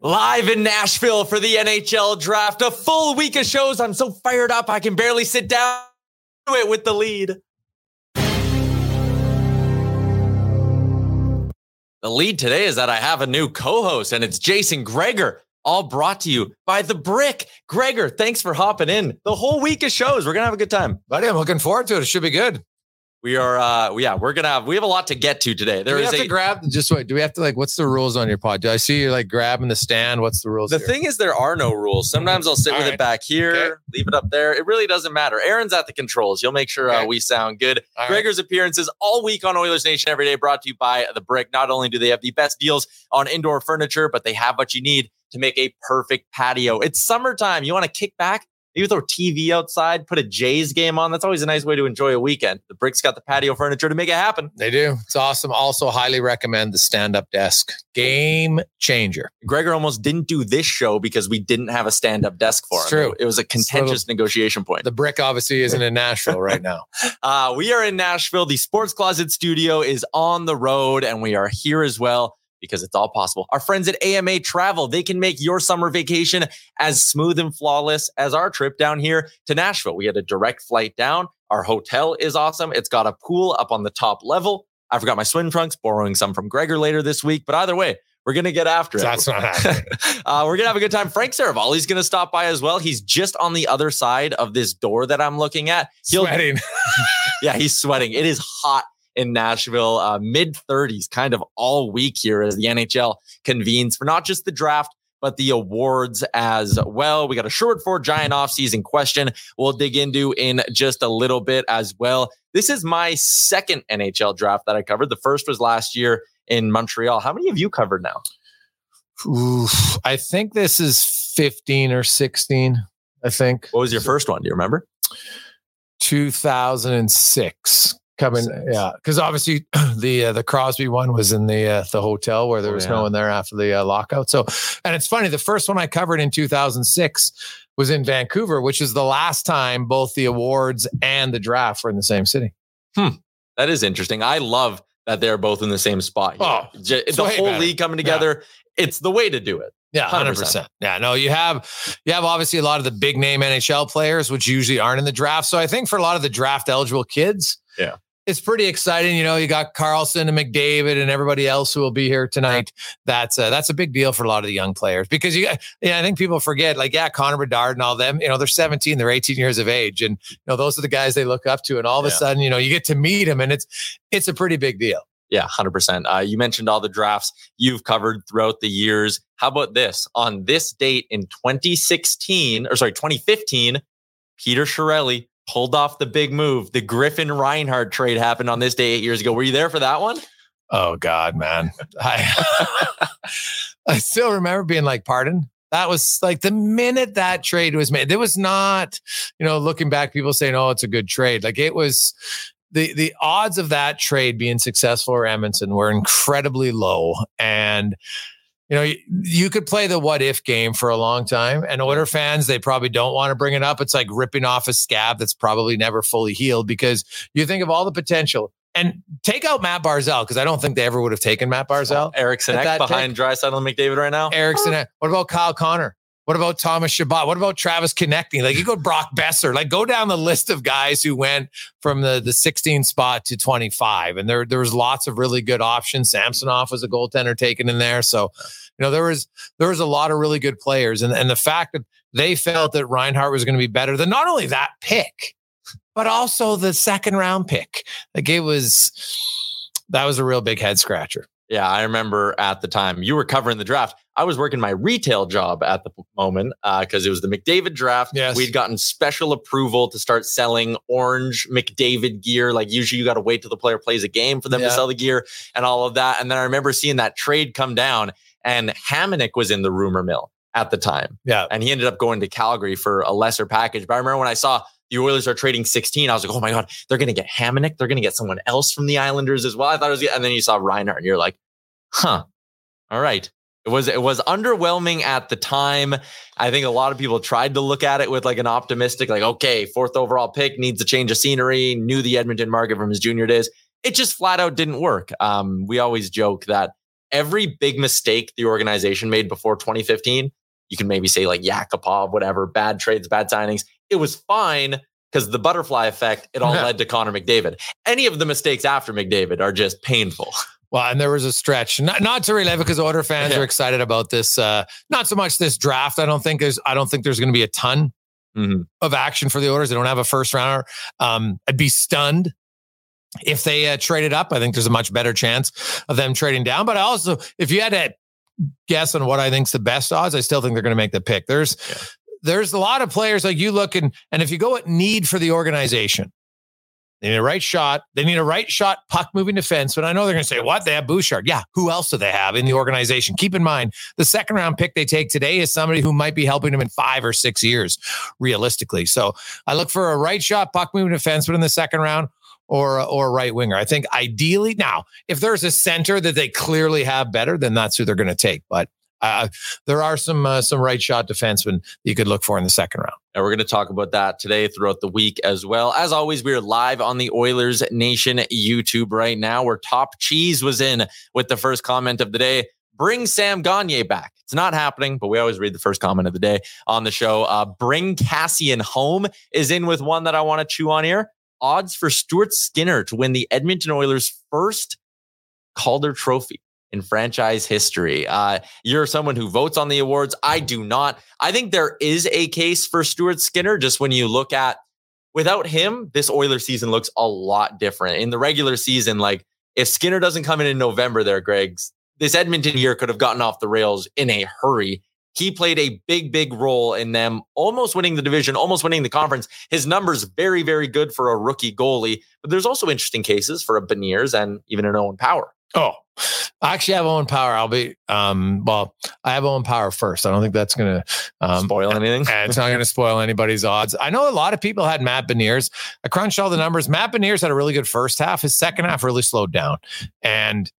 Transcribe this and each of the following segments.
Live in Nashville for the NHL draft, a full week of shows. I'm so fired up, I can barely sit down to it with the lead. The lead today is that I have a new co-host, and it's Jason Gregor, all brought to you by The Brick. Gregor, thanks for hopping in. The whole week of shows, we're going to have a good time. Buddy, I'm looking forward to it. It should be good. We are, we have a lot to get to today. There is to grab, just wait, do we have to, like, what's the rules on your pod? Do I see you, like, grabbing the stand? What's the rules? The thing is, there are no rules. Sometimes I'll sit with it back here, leave it up there. It really doesn't matter. Aaron's at the controls. You'll make sure we sound good. Gregor's appearances all week on Oilers Nation every day, brought to you by The Brick. Not only do they have the best deals on indoor furniture, but they have what you need to make a perfect patio. It's summertime. You want to kick back? Maybe throw a TV outside, put a Jays game on. That's always a nice way to enjoy a weekend. The Brick's got the patio furniture to make it happen. They do. It's awesome. Also, highly recommend the stand-up desk. Game changer. Gregor almost didn't do this show because we didn't have a stand-up desk for him. It's true. It was a contentious negotiation point. The Brick obviously isn't in Nashville right now. We are in Nashville. The Sports Closet Studio is on the road, and we are here as well, because it's all possible. Our friends at AMA Travel, they can make your summer vacation as smooth and flawless as our trip down here to Nashville. We had a direct flight down. Our hotel is awesome. It's got a pool up on the top level. I forgot my swim trunks, borrowing some from Gregor later this week. But either way, we're going to get after it. That's not happening. We're going to have a good time. Frank Seravalli's going to stop by as well. He's just on the other side of this door that I'm looking at. Sweating. Yeah, he's sweating. It is hot in Nashville, mid-30s kind of all week here as the NHL convenes for not just the draft, but the awards as well. We got a short for giant offseason question we'll dig into in just a little bit as well. This is my second NHL draft that I covered. The first was last year in Montreal. How many have you covered now? Oof, I think this is 15 or 16, I think. What was your first one? Do you remember? 2006. Because obviously the Crosby one was in the hotel where there was no one there after the lockout. So, and it's funny, the first one I covered in 2006 was in Vancouver, which is the last time both the awards and the draft were in the same city. That is interesting. I love that they're both in the same spot. Oh, the whole league coming together. Yeah. It's the way to do it. Yeah, 100%. Yeah, no, you have obviously a lot of the big name NHL players, which usually aren't in the draft. So I think for a lot of the draft eligible kids, it's pretty exciting. You know, you got Karlsson and McDavid and everybody else who will be here tonight. That's a big deal for a lot of the young players, because I think people forget, like, Connor Bedard and all them, you know, they're 17, they're 18 years of age. And, you know, those are the guys they look up to. And all of a sudden, you know, you get to meet them, and it's a pretty big deal. Yeah, 100%. You mentioned all the drafts you've covered throughout the years. How about this? On this date in 2015, Peter Chiarelli pulled off the big move. The Griffin Reinhardt trade happened on this day 8 years ago. Were you there for that one? Oh, God, man. I still remember being like, pardon? That was like the minute that trade was made. There was not, you know, looking back, people saying, oh, it's a good trade. Like, it was the odds of that trade being successful for Edmonton were incredibly low. And, you know, you could play the what if game for a long time, and Oiler fans, they probably don't want to bring it up. It's like ripping off a scab that's probably never fully healed, because you think of all the potential, and take out Matt Barzal, because I don't think they ever would have taken Matt Barzal. Eriksson behind Draisaitl and McDavid right now. Eriksson. What about Kyle Connor? What about Thomas Chabot? What about Travis Konecny? Like, you go Brock Besser. Like, go down the list of guys who went from the 16th spot to 25. And there was lots of really good options. Samsonov was a goaltender taken in there. So, you know, there was a lot of really good players. And the fact that they felt that Reinhardt was going to be better than not only that pick, but also the second round pick. Like, that was a real big head scratcher. Yeah, I remember at the time you were covering the draft. I was working my retail job at the moment because it was the McDavid draft. Yes. We'd gotten special approval to start selling orange McDavid gear. Like, usually you got to wait till the player plays a game for them to sell the gear and all of that. And then I remember seeing that trade come down, and Hamonic was in the rumor mill at the time. Yeah. And he ended up going to Calgary for a lesser package. But I remember when I saw the Oilers are trading 16. I was like, oh my God, they're going to get Hamonic. They're going to get someone else from the Islanders as well. I thought it was good. And then you saw Reinhardt and you're like, huh. All right. It was underwhelming at the time. I think a lot of people tried to look at it with like an optimistic, like, okay, 4th overall pick, needs a change of scenery, knew the Edmonton market from his junior days. It just flat out didn't work. We always joke that every big mistake the organization made before 2015, you can maybe say like Yakupov, whatever, bad trades, bad signings. It was fine because the butterfly effect, it all led to Connor McDavid. Any of the mistakes after McDavid are just painful. Well, and there was a stretch, not to relay, because Oilers fans are excited about this. Not so much this draft. I don't think there's going to be a ton of action for the Oilers. They don't have a first rounder. I'd be stunned if they traded up. I think there's a much better chance of them trading down. But I also, if you had to guess on what I think's the best odds, I still think they're going to make the pick. There's a lot of players like you look and if you go at need for the organization, they need a right shot. They need a right shot puck moving defense. But I know they're going to say, what? They have Bouchard. Yeah. Who else do they have in the organization? Keep in mind, the second round pick they take today is somebody who might be helping them in 5 or 6 years, realistically. So I look for a right shot puck moving defense within the second round or right winger. I think ideally now, if there's a center that they clearly have better, then that's who they're going to take. But there are some right shot defensemen you could look for in the second round. And we're going to talk about that today throughout the week as well. As always, we are live on the Oilers Nation YouTube right now, where Top Cheese was in with the first comment of the day. Bring Sam Gagner back. It's not happening, but we always read the first comment of the day on the show. Bring Cassian home is in with one that I want to chew on here. Odds for Stuart Skinner to win the Edmonton Oilers' first Calder Trophy in franchise history. You're someone who votes on the awards. I do not. I think there is a case for Stuart Skinner. Just when you look at, without him, this Oilers season looks a lot different. In the regular season, like, if Skinner doesn't come in November there, Greg, this Edmonton year could have gotten off the rails in a hurry. He played a big role in them almost winning the division, almost winning the conference. His numbers very, very good for a rookie goalie. But there's also interesting cases for a Beniers and even an Owen Power. Oh, I actually have Owen Power. I have Owen Power first. I don't think that's going to spoil anything. It's not going to spoil anybody's odds. I know a lot of people had Matt Beniers. I crunched all the numbers. Matt Beniers had a really good first half. His second half really slowed down. And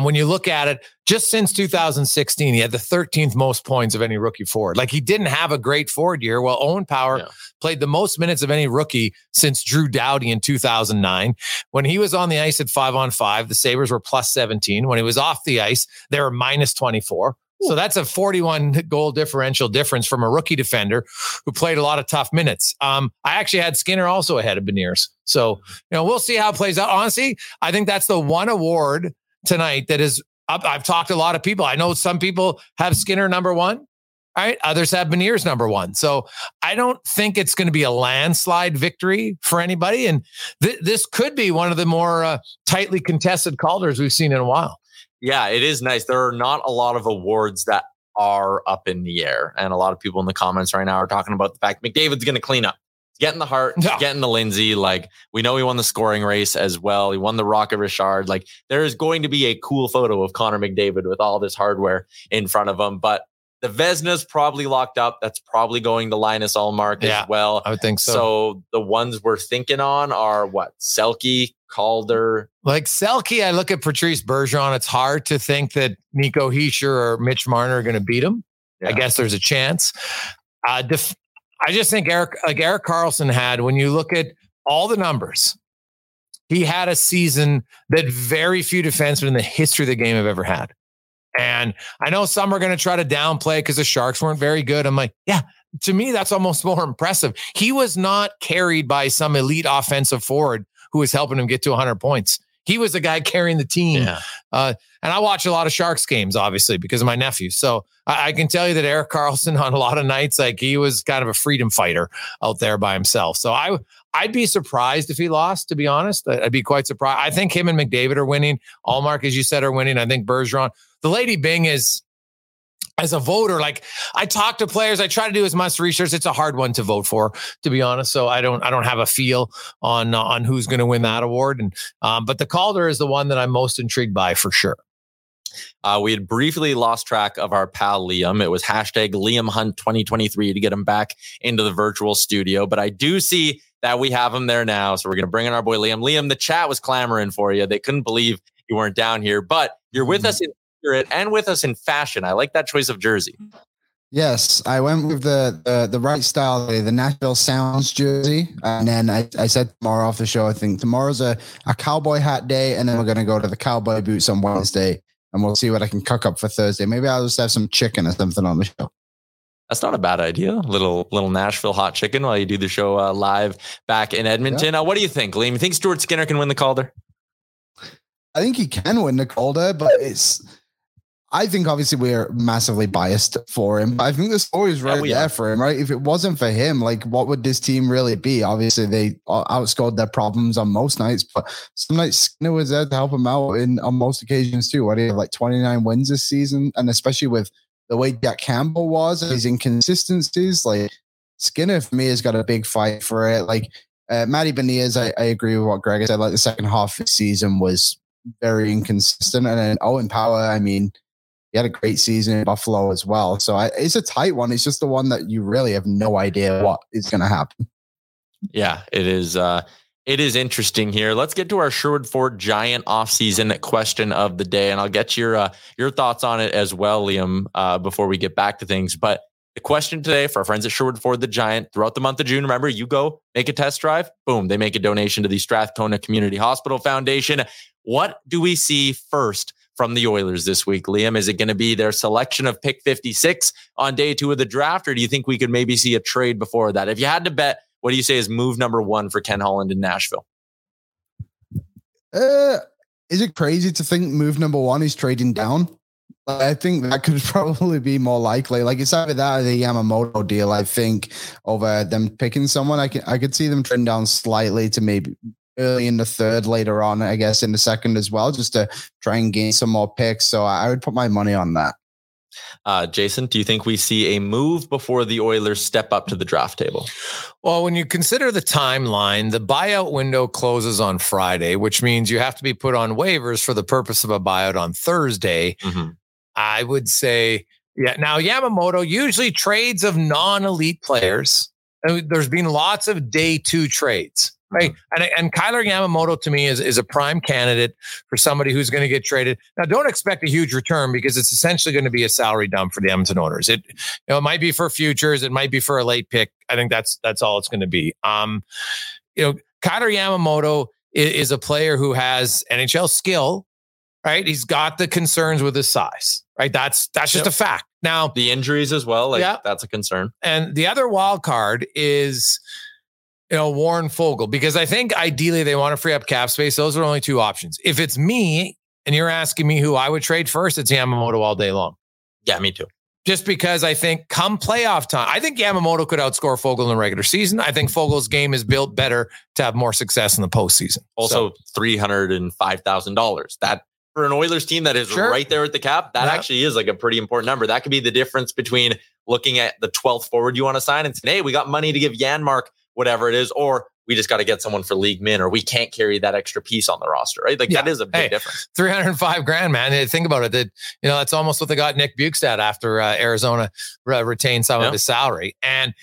when you look at it, just since 2016, he had the 13th most points of any rookie forward. Like, he didn't have a great forward year. Well, Owen Power played the most minutes of any rookie since Drew Doughty in 2009. When he was on the ice at 5-on-5, the Sabres were +17. When he was off the ice, they were -24. So that's a 41 goal differential difference from a rookie defender who played a lot of tough minutes. I actually had Skinner also ahead of Beniers. So, you know, we'll see how it plays out. Honestly, I think that's the one award tonight that is up. I've talked to a lot of people. I know some people have Skinner #1, right? Others have Beniers #1. So I don't think it's going to be a landslide victory for anybody. And this could be one of the more tightly contested Calders we've seen in a while. Yeah, it is nice. There are not a lot of awards that are up in the air. And a lot of people in the comments right now are talking about the fact McDavid's going to clean up. Getting the heart, getting the Lindsay. Like, we know he won the scoring race as well. He won the Rocket Richard. Like, there is going to be a cool photo of Connor McDavid with all this hardware in front of him. But the Vezina's probably locked up. That's probably going to Linus Ullmark as well. I would think so. So the ones we're thinking on are what? Selke, Calder. Like Selke, I look at Patrice Bergeron. It's hard to think that Nico Hischier or Mitch Marner are going to beat him. Yeah. I guess there's a chance. I just think Erik Karlsson had, when you look at all the numbers, he had a season that very few defensemen in the history of the game have ever had. And I know some are going to try to downplay because the Sharks weren't very good. I'm like, yeah, to me, that's almost more impressive. He was not carried by some elite offensive forward who was helping him get to 100 points. He was the guy carrying the team. Yeah. And I watch a lot of Sharks games, obviously, because of my nephew. So I can tell you that Erik Karlsson on a lot of nights, like he was kind of a freedom fighter out there by himself. So I'd be surprised if he lost, to be honest. I'd be quite surprised. I think him and McDavid are winning. Ullmark, as you said, are winning. I think Bergeron. The Lady Bing is, as a voter, like I talk to players, I try to do as much research. It's a hard one to vote for, to be honest. So I don't have a feel on who's going to win that award. And but the Calder is the one that I'm most intrigued by for sure. We had briefly lost track of our pal Liam. It was hashtag Liam Hunt 2023 to get him back into the virtual studio. But I do see that we have him there now. So we're going to bring in our boy Liam. Liam, the chat was clamoring for you. They couldn't believe you weren't down here, but you're with us in spirit and with us in fashion. I like that choice of jersey. Yes, I went with the right style, the Nashville Sounds jersey. And then I said tomorrow off the show, I think tomorrow's a cowboy hat day. And then we're going to go to the cowboy boots on Wednesday. And we'll see what I can cook up for Thursday. Maybe I'll just have some chicken or something on the show. That's not a bad idea. Little Nashville hot chicken while you do the show live back in Edmonton. Yeah. What do you think, Liam? You think Stuart Skinner can win the Calder? I think he can win the Calder, but I think obviously we're massively biased for him. But I think the story is right there for him, right? If it wasn't for him, like what would this team really be? Obviously, they outscored their problems on most nights, but some nights Skinner was there to help him out on most occasions too. What do you have, like 29 wins this season? And especially with the way Jack Campbell was, his inconsistencies, like Skinner for me has got a big fight for it. Like Matty Beniers, I agree with what Greg said. Like the second half of the season was very inconsistent. And then Owen Power, I mean, he had a great season in Buffalo as well. So it's a tight one. It's just the one that you really have no idea what is going to happen. Yeah, it is. It is interesting here. Let's get to our Sherwood Ford Giant offseason question of the day. And I'll get your thoughts on it as well, Liam, before we get back to things. But the question today for our friends at Sherwood Ford the Giant, throughout the month of June, remember, you go make a test drive. Boom, they make a donation to the Strathcona Community Hospital Foundation. What do we see first from the Oilers this week, Liam? Is it going to be their selection of pick 56 on day two of the draft? Or do you think we could maybe see a trade before that? If you had to bet, what do you say is move number one for Ken Holland in Nashville? Is it crazy to think move number one is trading down? I think that could probably be more likely. Like it's either that or the Yamamoto deal, I think, over them picking someone. I could see them trending down slightly to maybe early in the third, later on, I guess, in the second as well, just to try and gain some more picks. So I would put my money on that. Jason, do you think we see a move before the Oilers step up to the draft table? Well, when you consider the timeline, the buyout window closes on Friday, which means you have to be put on waivers for the purpose of a buyout on Thursday. Mm-hmm. I would say, yeah. Now, Yamamoto usually trades of non-elite players. There's been lots of day two trades. Right. And Kailer Yamamoto to me is a prime candidate for somebody who's going to get traded. Now, don't expect a huge return because it's essentially going to be a salary dump for the Edmonton Oilers. It might be for futures. It might be for a late pick. I think that's all it's going to be. Kailer Yamamoto is a player who has NHL skill, right? He's got the concerns with his size, right? That's just a fact. Now the injuries as well. That's a concern. And the other wild card is, Warren Foegele, because I think ideally they want to free up cap space. Those are only two options. If it's me and you're asking me who I would trade first, it's Yamamoto all day long. Yeah, me too. Just because I think come playoff time, I think Yamamoto could outscore Foegele in the regular season. I think Fogle's game is built better to have more success in the postseason. Also, $305,000. That for an Oilers team that is right there at the cap, that actually is like a pretty important number. That could be the difference between looking at the 12th forward you want to sign and saying, hey, we got money to give Janmark whatever it is, or we just got to get someone for league min, or we can't carry that extra piece on the roster, right? Like that is a big difference. $305,000, man. Think about it. That's almost what they got Nick Bukestad after Arizona retained some of his salary. And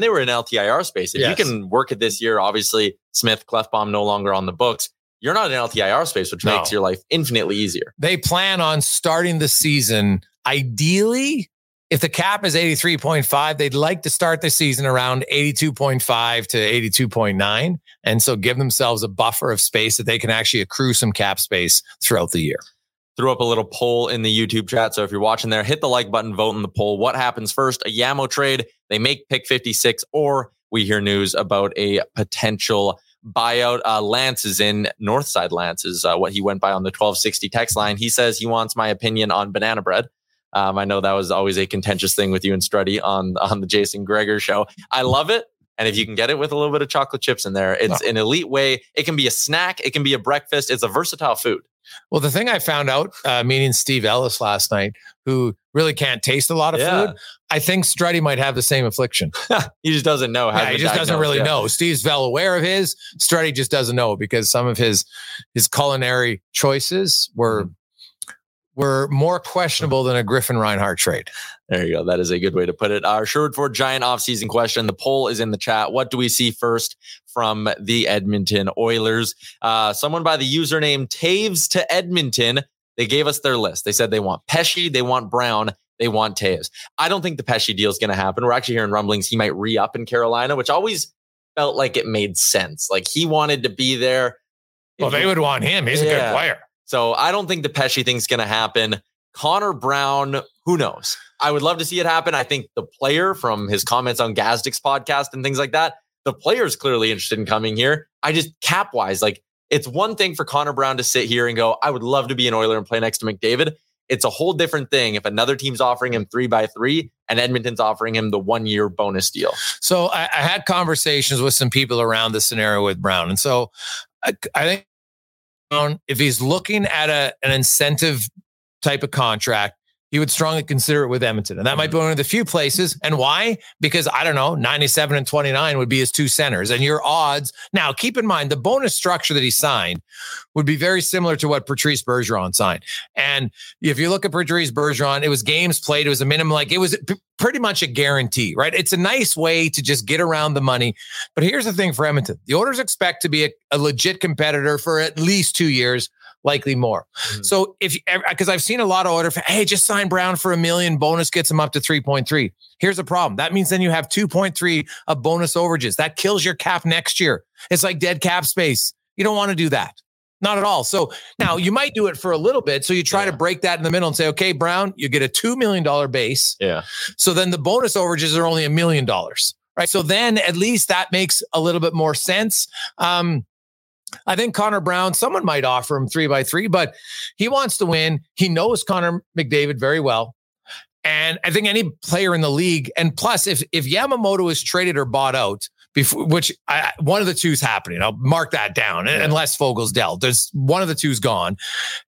they were in LTIR space. If you can work it this year, obviously Smith, Klefbom no longer on the books. You're not in LTIR space, which makes your life infinitely easier. They plan on starting the season ideally. If the cap is 83.5, they'd like to start the season around 82.5 to 82.9. And so give themselves a buffer of space that they can actually accrue some cap space throughout the year. threw up a little poll in the YouTube chat. So if you're watching there, hit the like button, vote in the poll. What happens first? A Yamo trade, they make pick 56, or we hear news about a potential buyout. Lance is in, Northside Lance is what he went by on the 1260 text line. He says he wants my opinion on banana bread. I know that was always a contentious thing with you and Struddy on the Jason Gregor show. I love it. And if you can get it with a little bit of chocolate chips in there, it's an elite way. It can be a snack. It can be a breakfast. It's a versatile food. Well, the thing I found out, meeting Steve Ellis last night, who really can't taste a lot of food. I think Struddy might have the same affliction. He just doesn't know. How he just doesn't really know. Steve's well aware of his. Struddy just doesn't know because some of his culinary choices were more questionable than a Griffin Reinhardt trade. There you go. That is a good way to put it. Our Sherwood Ford Giant offseason question. The poll is in the chat. What do we see first from the Edmonton Oilers? Someone by the username Taves to Edmonton. They gave us their list. They said they want Pesce, they want Brown, they want Taves. I don't think the Pesce deal is going to happen. We're actually hearing rumblings he might re-up in Carolina, which always felt like it made sense. Like he wanted to be there. Well, they would want him. He's a good player. So I don't think the Pesce thing's going to happen. Connor Brown, who knows? I would love to see it happen. I think the player, from his comments on Gazdik's podcast and things like that, the player's clearly interested in coming here. I just, cap-wise, like, it's one thing for Connor Brown to sit here and go, I would love to be an Oiler and play next to McDavid. It's a whole different thing if another team's offering him 3x3 and Edmonton's offering him the 1-year bonus deal. So I had conversations with some people around the scenario with Brown. And so I think if he's looking at an incentive type of contract, he would strongly consider it with Edmonton. And that might be one of the few places. And why? Because, I don't know, 97 and 29 would be his two centers. And your odds... Now, keep in mind, the bonus structure that he signed would be very similar to what Patrice Bergeron signed. And if you look at Patrice Bergeron, it was games played. It was a minimum. Like, it was pretty much a guarantee, right? It's a nice way to just get around the money. But here's the thing for Edmonton. The Oilers expect to be a legit competitor for at least 2 years, likely more. Mm-hmm. So because I've seen a lot of order for, hey, just sign Brown for $1 million, bonus gets him up to 3.3. Here's the problem. That means then you have 2.3 of bonus overages. That kills your cap next year. It's like dead cap space. You don't want to do that. Not at all. So now you might do it for a little bit. So you try to break that in the middle and say, okay, Brown, you get a $2 million base. Yeah. So then the bonus overages are only $1 million, right? So then at least that makes a little bit more sense. I think Connor Brown, someone might offer him 3x3, but he wants to win. He knows Connor McDavid very well. And I think any player in the league, and plus if Yamamoto is traded or bought out, before, which one of the two's happening, I'll mark that down, unless Foegele's dealt. There's one of the two's gone.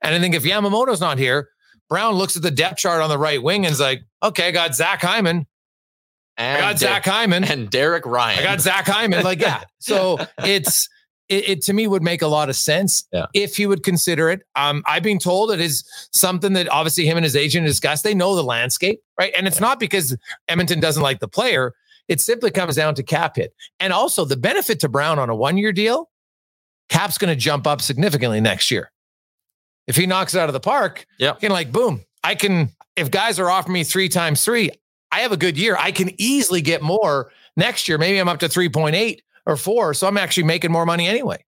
And I think if Yamamoto's not here, Brown looks at the depth chart on the right wing and is like, okay, I got Zach Hyman. And I got Zach Hyman. And Derek Ryan. I got Zach Hyman. Like, yeah. So It to me would make a lot of sense if he would consider it. I've been told it is something that obviously him and his agent discussed. They know the landscape, right? And it's not because Edmonton doesn't like the player. It simply comes down to cap hit. And also the benefit to Brown on a 1-year deal, cap's going to jump up significantly next year. If he knocks it out of the park, he can like, boom, I can, if guys are offering me 3x3, I have a good year. I can easily get more next year. Maybe I'm up to 3.8. or 4. So I'm actually making more money anyway.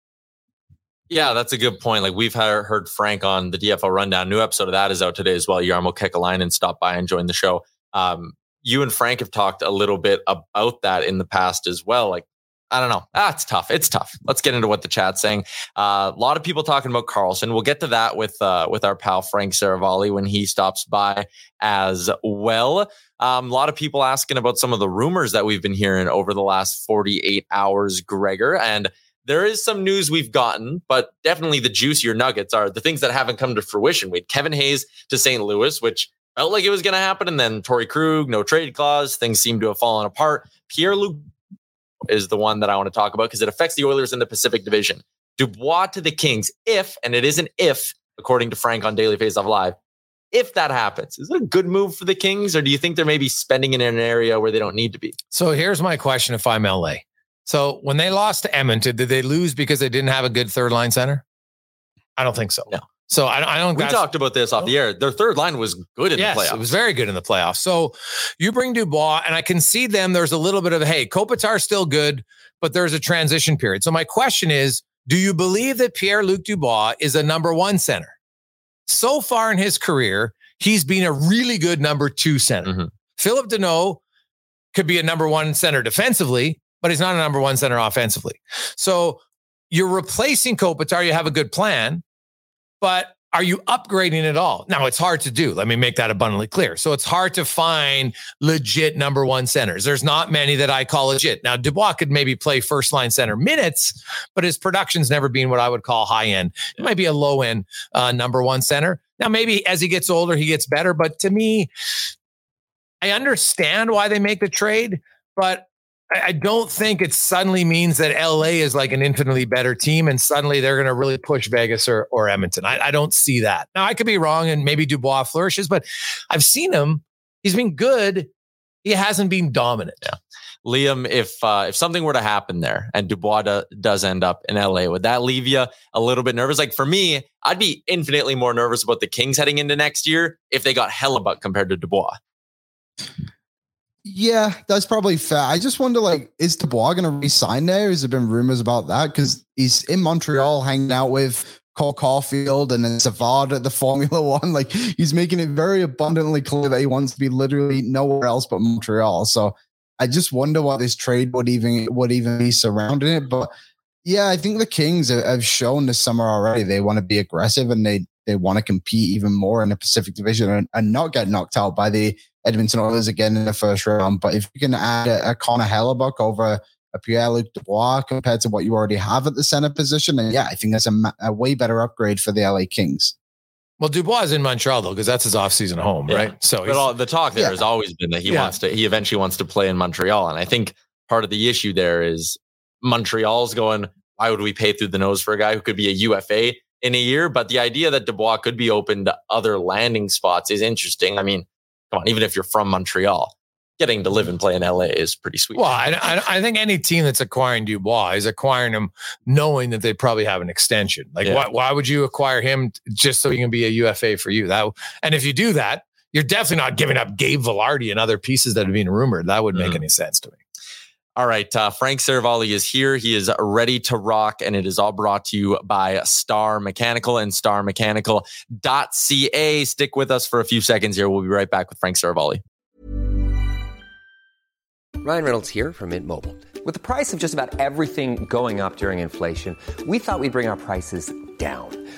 Yeah, that's a good point. Like we've heard Frank on the DFL Rundown. New episode of that is out today as well. Jarmo Kekalainen stopped by and joined the show. You and Frank have talked a little bit about that in the past as well. Like, I don't know. It's tough. It's tough. Let's get into what the chat's saying. A lot of people talking about Karlsson. We'll get to that with our pal Frank Seravalli when he stops by as well. A lot of people asking about some of the rumors that we've been hearing over the last 48 hours, Gregor. And there is some news we've gotten, but definitely the juicier nuggets are the things that haven't come to fruition. We had Kevin Hayes to St. Louis, which felt like it was going to happen. And then Torrey Krug, no trade clause. Things seem to have fallen apart. Pierre-Luc is the one that I want to talk about because it affects the Oilers in the Pacific Division. Dubois to the Kings, if, and it is an if, according to Frank on Daily Faceoff Live, if that happens, is it a good move for the Kings, or do you think they're maybe spending in an area where they don't need to be? So here's my question if I'm LA. So when they lost to Edmonton, did they lose because they didn't have a good third line center? I don't think so. No. So I don't. We talked about this off the air. Their third line was good in the playoffs. It was very good in the playoffs. So you bring Dubois, and I can see them. There's a little bit of, hey, Kopitar's still good, but there's a transition period. So my question is, do you believe that Pierre-Luc Dubois is a number one center? so far in his career, he's been a really good number two center. Mm-hmm. Philip Deneau could be a number one center defensively, but he's not a number one center offensively. So you're replacing Kopitar. You have a good plan, but are you upgrading it all? Now, it's hard to do. Let me make that abundantly clear. So it's hard to find legit number one centers. There's not many that I call legit. Now, Dubois could maybe play first line center minutes, but his production's never been what I would call high end. It might be a low end number one center. Now, maybe as he gets older, he gets better. But to me, I understand why they make the trade, but I don't think it suddenly means that LA is like an infinitely better team and suddenly they're going to really push Vegas or Edmonton. I don't see that. Now, I could be wrong and maybe Dubois flourishes, but I've seen him. He's been good. He hasn't been dominant. Yeah. Liam, if something were to happen there and Dubois does end up in LA, would that leave you a little bit nervous? Like for me, I'd be infinitely more nervous about the Kings heading into next year if they got Hellebuyck compared to Dubois. Yeah, that's probably fair. I just wonder, like, is Dubois going to re-sign there? Has there been rumors about that? Because he's in Montreal hanging out with Cole Caulfield and then Savard at the Formula One. Like, he's making it very abundantly clear that he wants to be literally nowhere else but Montreal. So I just wonder what this trade would even be surrounding it. But yeah, I think the Kings have shown this summer already they want to be aggressive and they want to compete even more in the Pacific Division and not get knocked out by the Edmonton Oilers again in the first round. But if you can add a Connor Hellebuyck over a Pierre-Luc Dubois compared to what you already have at the center position, then yeah, I think that's a way better upgrade for the LA Kings. Well, Dubois is in Montreal though, because that's his offseason home, yeah. Right? So the talk there has always been that he eventually wants to play in Montreal. And I think part of the issue there is Montreal's going, why would we pay through the nose for a guy who could be a UFA in a year? But the idea that Dubois could be open to other landing spots is interesting. I mean, come on, even if you're from Montreal, getting to live and play in LA is pretty sweet. Well, I think any team that's acquiring Dubois is acquiring him knowing that they probably have an extension. Like, why would you acquire him just so he can be a UFA for you? And if you do that, you're definitely not giving up Gabe Vilardi and other pieces that have been rumored. That wouldn't make any sense to me. All right, Frank Seravalli is here. He is ready to rock, and it is all brought to you by Star Mechanical and starmechanical.ca. Stick with us for a few seconds here. We'll be right back with Frank Seravalli. Ryan Reynolds here from Mint Mobile. With the price of just about everything going up during inflation, we thought we'd bring our prices down.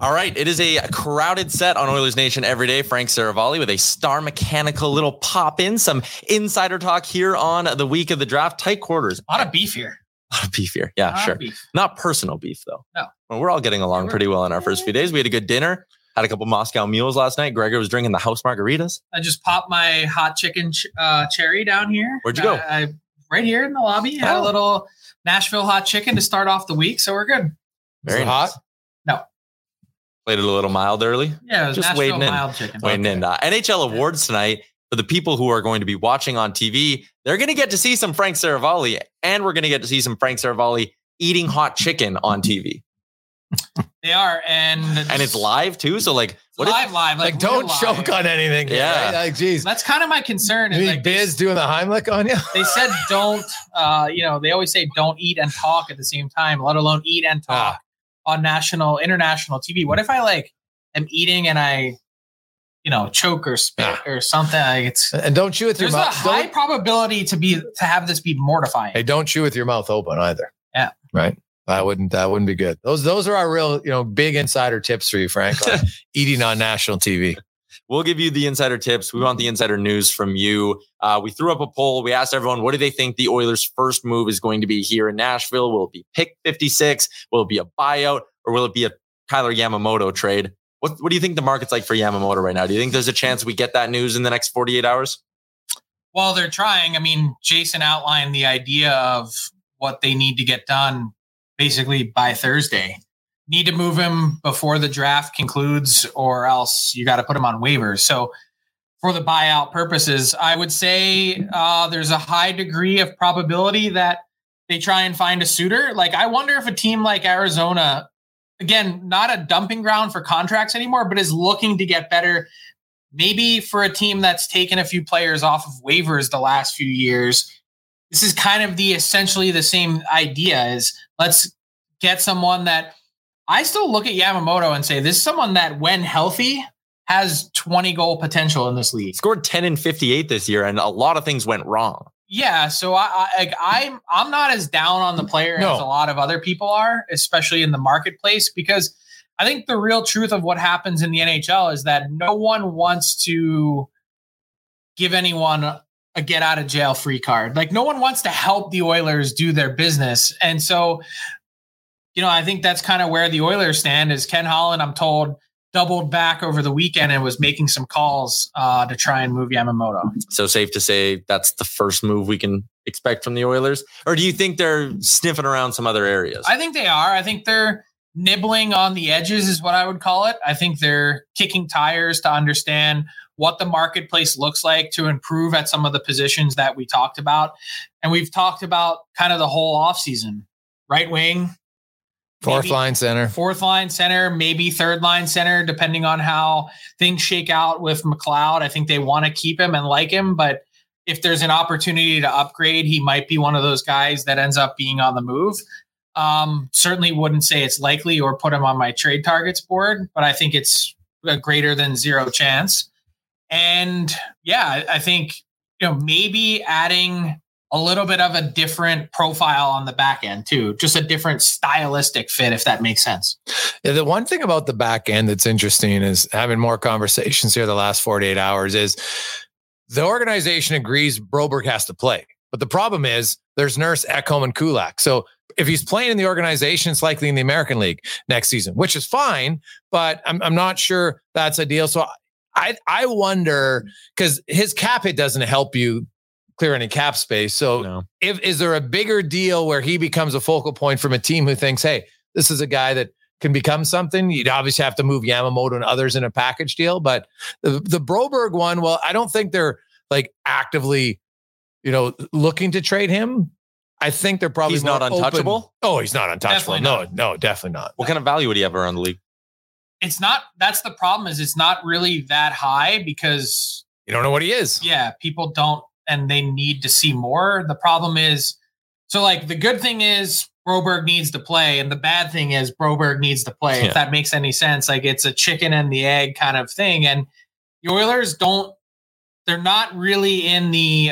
All right, it is a crowded set on Oilers Nation every day. Frank Seravalli with a Star Mechanical little pop-in, some insider talk here on the week of the draft. Tight quarters. A lot of beef here. A lot of beef here. Yeah, sure. Not personal beef, though. No. Well, we're all getting along pretty well in our first few days. We had a good dinner. Had a couple Moscow Mules last night. Gregor was drinking the house margaritas. I just popped my hot chicken cherry down here. Where'd you go? I right here in the lobby. Had a little Nashville hot chicken to start off the week, so we're good. Very nice. Hot? No. Played it a little mild early. Yeah, it was just waiting in. Mild chicken. Waiting in. NHL awards tonight for the people who are going to be watching on TV. They're going to get to see some Frank Seravalli, and we're going to get to see some Frank Seravalli eating hot chicken on TV. They are, and it's live too. So like, what live. Like don't live. Choke on anything. Yeah, right? Like geez, that's kind of my concern. Is like Biz doing the Heimlich on you. They said don't. They always say don't eat and talk at the same time, let alone eat and talk. On international TV. What if I am eating and I, choke or spit or something? And don't chew with your mouth. There's a high probability to have this be mortifying. Hey, don't chew with your mouth open either. Yeah. Right. That wouldn't be good. Those are our real, big insider tips for you, Frank, on eating on national TV. We'll give you the insider tips. We want the insider news from you. We threw up a poll. We asked everyone, what do they think the Oilers' first move is going to be here in Nashville? Will it be pick 56? Will it be a buyout? Or will it be a Kailer Yamamoto trade? What do you think the market's like for Yamamoto right now? Do you think there's a chance we get that news in the next 48 hours? Well, they're trying. I mean, Jason outlined the idea of what they need to get done basically by Thursday. Need to move him before the draft concludes, or else you got to put him on waivers. So for the buyout purposes, I would say there's a high degree of probability that they try and find a suitor. Like, I wonder if a team like Arizona, again, not a dumping ground for contracts anymore, but is looking to get better. Maybe for a team that's taken a few players off of waivers the last few years, this is kind of essentially the same idea. Is let's get someone that I still look at Yamamoto and say, this is someone that when healthy has 20 goal potential in this league. Scored 10 and 58 this year, and a lot of things went wrong. Yeah. So I'm not as down on the player as a lot of other people are, especially in the marketplace, because I think the real truth of what happens in the NHL is that no one wants to give anyone a get out of jail free card. Like, no one wants to help the Oilers do their business. And so, you know, I think that's kind of where the Oilers stand. Is Ken Holland, I'm told, doubled back over the weekend and was making some calls to try and move Yamamoto. So safe to say that's the first move we can expect from the Oilers? Or do you think they're sniffing around some other areas? I think they are. I think they're nibbling on the edges is what I would call it. I think they're kicking tires to understand what the marketplace looks like to improve at some of the positions that we talked about. And we've talked about kind of the whole offseason. Right wing, Fourth line center, maybe third line center, depending on how things shake out with McLeod. I think they want to keep him and like him, but if there's an opportunity to upgrade, he might be one of those guys that ends up being on the move. Certainly wouldn't say it's likely or put him on my trade targets board, but I think it's a greater than zero chance. And yeah, I think, you know, maybe adding a little bit of a different profile on the back end too, just a different stylistic fit, if that makes sense. Yeah, the one thing about the back end that's interesting is having more conversations here the last 48 hours is the organization agrees Broberg has to play, but the problem is there's Nurse, Ekholm, and Kulak. So if he's playing in the organization, it's likely in the American League next season, which is fine, but I'm not sure that's ideal. So I wonder, because his cap hit doesn't help you clear any cap space. So is there a bigger deal where he becomes a focal point from a team who thinks, hey, this is a guy that can become something? You'd obviously have to move Yamamoto and others in a package deal. But the Broberg one, well, I don't think they're like actively, you know, looking to trade him. I think they're probably he's not untouchable. Open. Oh, he's not untouchable. Not. No, definitely not. What kind of value would he have around the league? It's not. That's the problem, is it's not really that high because you don't know what he is. Yeah. People don't. And they need to see more. The problem is, so like the good thing is Broberg needs to play, and the bad thing is Broberg needs to play. Yeah. If that makes any sense, like it's a chicken and the egg kind of thing. And the Oilers they're not really in the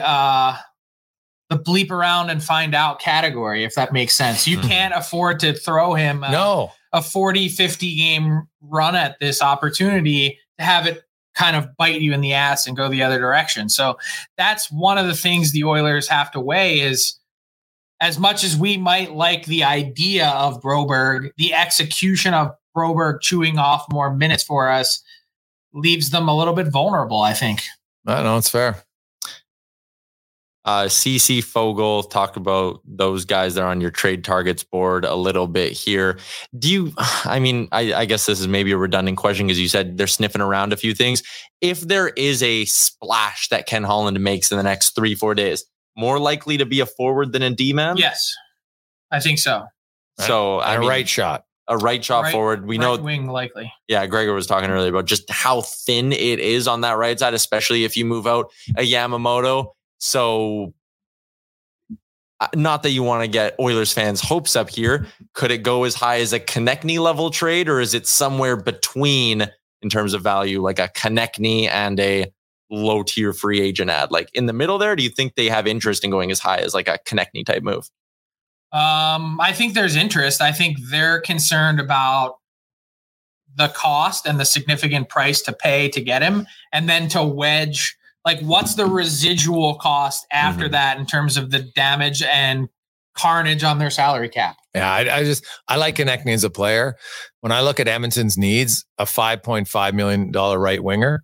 bleep around and find out category, if that makes sense. You can't afford to throw him a 40, 50 game run at this opportunity to have it kind of bite you in the ass and go the other direction. So that's one of the things the Oilers have to weigh, is as much as we might like the idea of Broberg, the execution of Broberg chewing off more minutes for us leaves them a little bit vulnerable, I think. I don't know. It's fair. CC Foegele, talk about those guys that are on your trade targets board a little bit here. I guess this is maybe a redundant question because you said they're sniffing around a few things. If there is a splash that Ken Holland makes in the next 3-4 days, more likely to be a forward than a D-man? Yes, I think so. So a right shot forward. We know wing likely. Yeah. Gregor was talking earlier about just how thin it is on that right side, especially if you move out a Yamamoto. So not that you want to get Oilers fans' hopes up here. Could it go as high as a Konecny level trade, or is it somewhere between in terms of value, like a Konecny and a low tier free agent ad? Like in the middle there, do you think they have interest in going as high as like a Konecny type move? I think there's interest. I think they're concerned about the cost and the significant price to pay to get him, and then to wedge, like, what's the residual cost after that in terms of the damage and carnage on their salary cap? Yeah, I like Konecny as a player. When I look at Edmonton's needs, a $5.5 million right winger,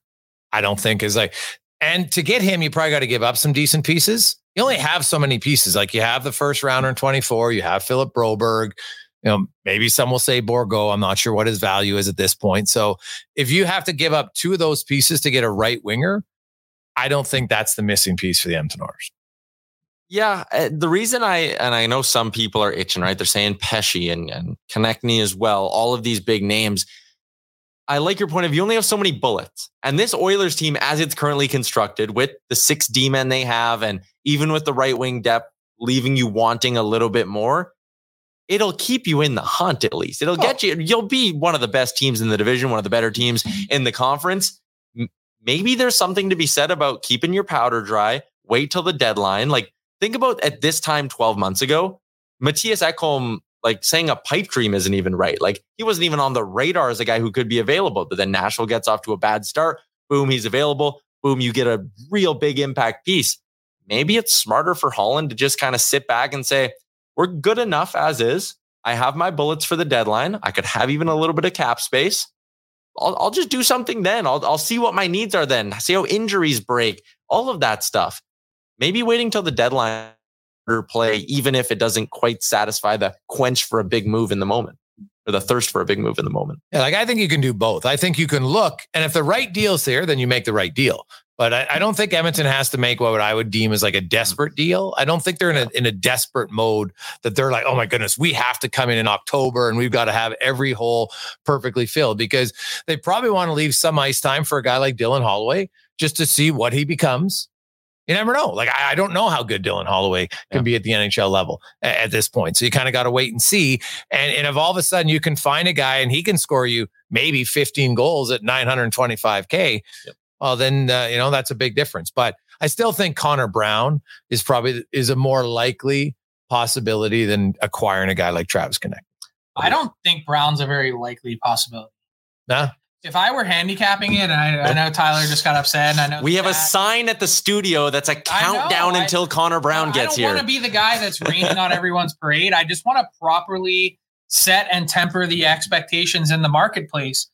I don't think is like, and to get him, you probably got to give up some decent pieces. You only have so many pieces. Like, you have the first rounder in 24, you have Philip Broberg, you know, maybe some will say Borgo. I'm not sure what his value is at this point. So if you have to give up two of those pieces to get a right winger, I don't think that's the missing piece for the Edmonton Oilers. Yeah, the reason I know some people are itching, right? They're saying Pesce and Konecny as well. All of these big names. I like your point of view. You only have so many bullets. And this Oilers team, as it's currently constructed, with the 6 D-men they have, and even with the right wing depth, leaving you wanting a little bit more, it'll keep you in the hunt at least. It'll get you. You'll be one of the best teams in the division, one of the better teams in the conference. Maybe there's something to be said about keeping your powder dry. Wait till the deadline. Like, think about at this time 12 months ago, Matthias Ekholm, like, saying a pipe dream isn't even right. Like, he wasn't even on the radar as a guy who could be available. But then Nashville gets off to a bad start. Boom, he's available. Boom, you get a real big impact piece. Maybe it's smarter for Holland to just kind of sit back and say, we're good enough as is. I have my bullets for the deadline. I could have even a little bit of cap space. I'll just do something then. I'll see what my needs are then. See how injuries break. All of that stuff. Maybe waiting till the deadline to play, even if it doesn't quite satisfy the quench for a big move in the moment, or the thirst for a big move in the moment. Yeah, like, I think you can do both. I think you can look, and if the right deal's there, then you make the right deal. But I don't think Edmonton has to make what I would deem as like a desperate deal. I don't think they're in a desperate mode that they're like, oh my goodness, we have to come in October and we've got to have every hole perfectly filled, because they probably want to leave some ice time for a guy like Dylan Holloway just to see what he becomes. You never know. Like, I don't know how good Dylan Holloway can be at the NHL level at this point. So you kind of got to wait and see. And if all of a sudden you can find a guy and he can score you maybe 15 goals at $925K, well, then, you know, that's a big difference. But I still think Connor Brown is a more likely possibility than acquiring a guy like Travis Konecny. I don't think Brown's a very likely possibility. Nah. If I were handicapping it, and I know Tyler just got upset, and I know we have a sign at the studio that's a countdown until Connor Brown gets here. I don't want to be the guy that's raining on everyone's parade. I just want to properly set and temper the expectations in the marketplace,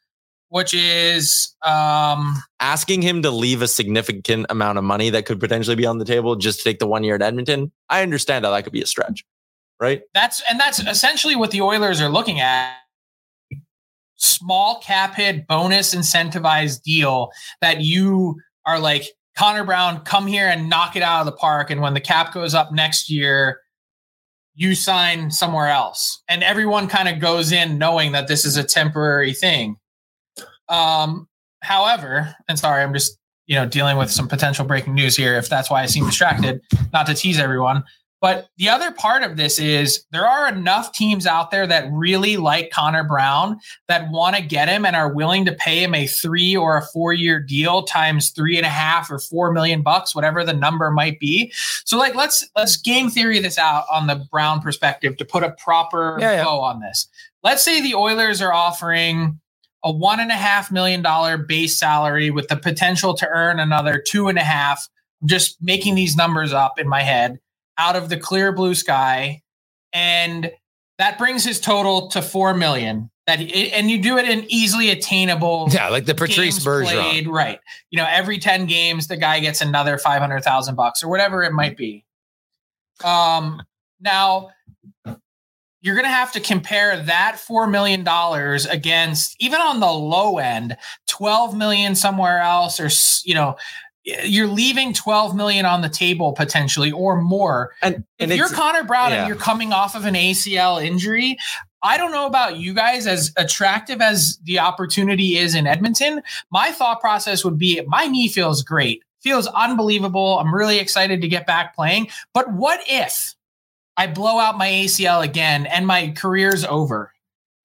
which is asking him to leave a significant amount of money that could potentially be on the table just to take the 1 year at Edmonton. I understand that could be a stretch, right? That's essentially what the Oilers are looking at. Small cap hit bonus incentivized deal that you are like, Connor Brown, come here and knock it out of the park. And when the cap goes up next year, you sign somewhere else. And everyone kind of goes in knowing that this is a temporary thing. However, and sorry, I'm just, dealing with some potential breaking news here. If that's why I seem distracted, not to tease everyone. But the other part of this is there are enough teams out there that really like Connor Brown, that want to get him and are willing to pay him a 3 or a 4 year deal times $3.5 or $4 million, whatever the number might be. So, like, let's game theory this out on the Brown perspective to put a proper bow on this. Let's say the Oilers are offering a $1.5 million base salary with the potential to earn another $2.5 million. Just making these numbers up in my head, out of the clear blue sky. And that brings his total to $4 million. And you do it in easily attainable. Yeah, like the Patrice Bergeron. Right. Every 10 games, the guy gets another $500,000 or whatever it might be. Now, you're going to have to compare that $4 million against, even on the low end, $12 million somewhere else, or, you're leaving $12 million on the table potentially, or more. And if you're Connor Brown and you're coming off of an ACL injury, I don't know about you guys, as attractive as the opportunity is in Edmonton, my thought process would be, my knee feels great, feels unbelievable. I'm really excited to get back playing. But what if I blow out my ACL again and my career's over?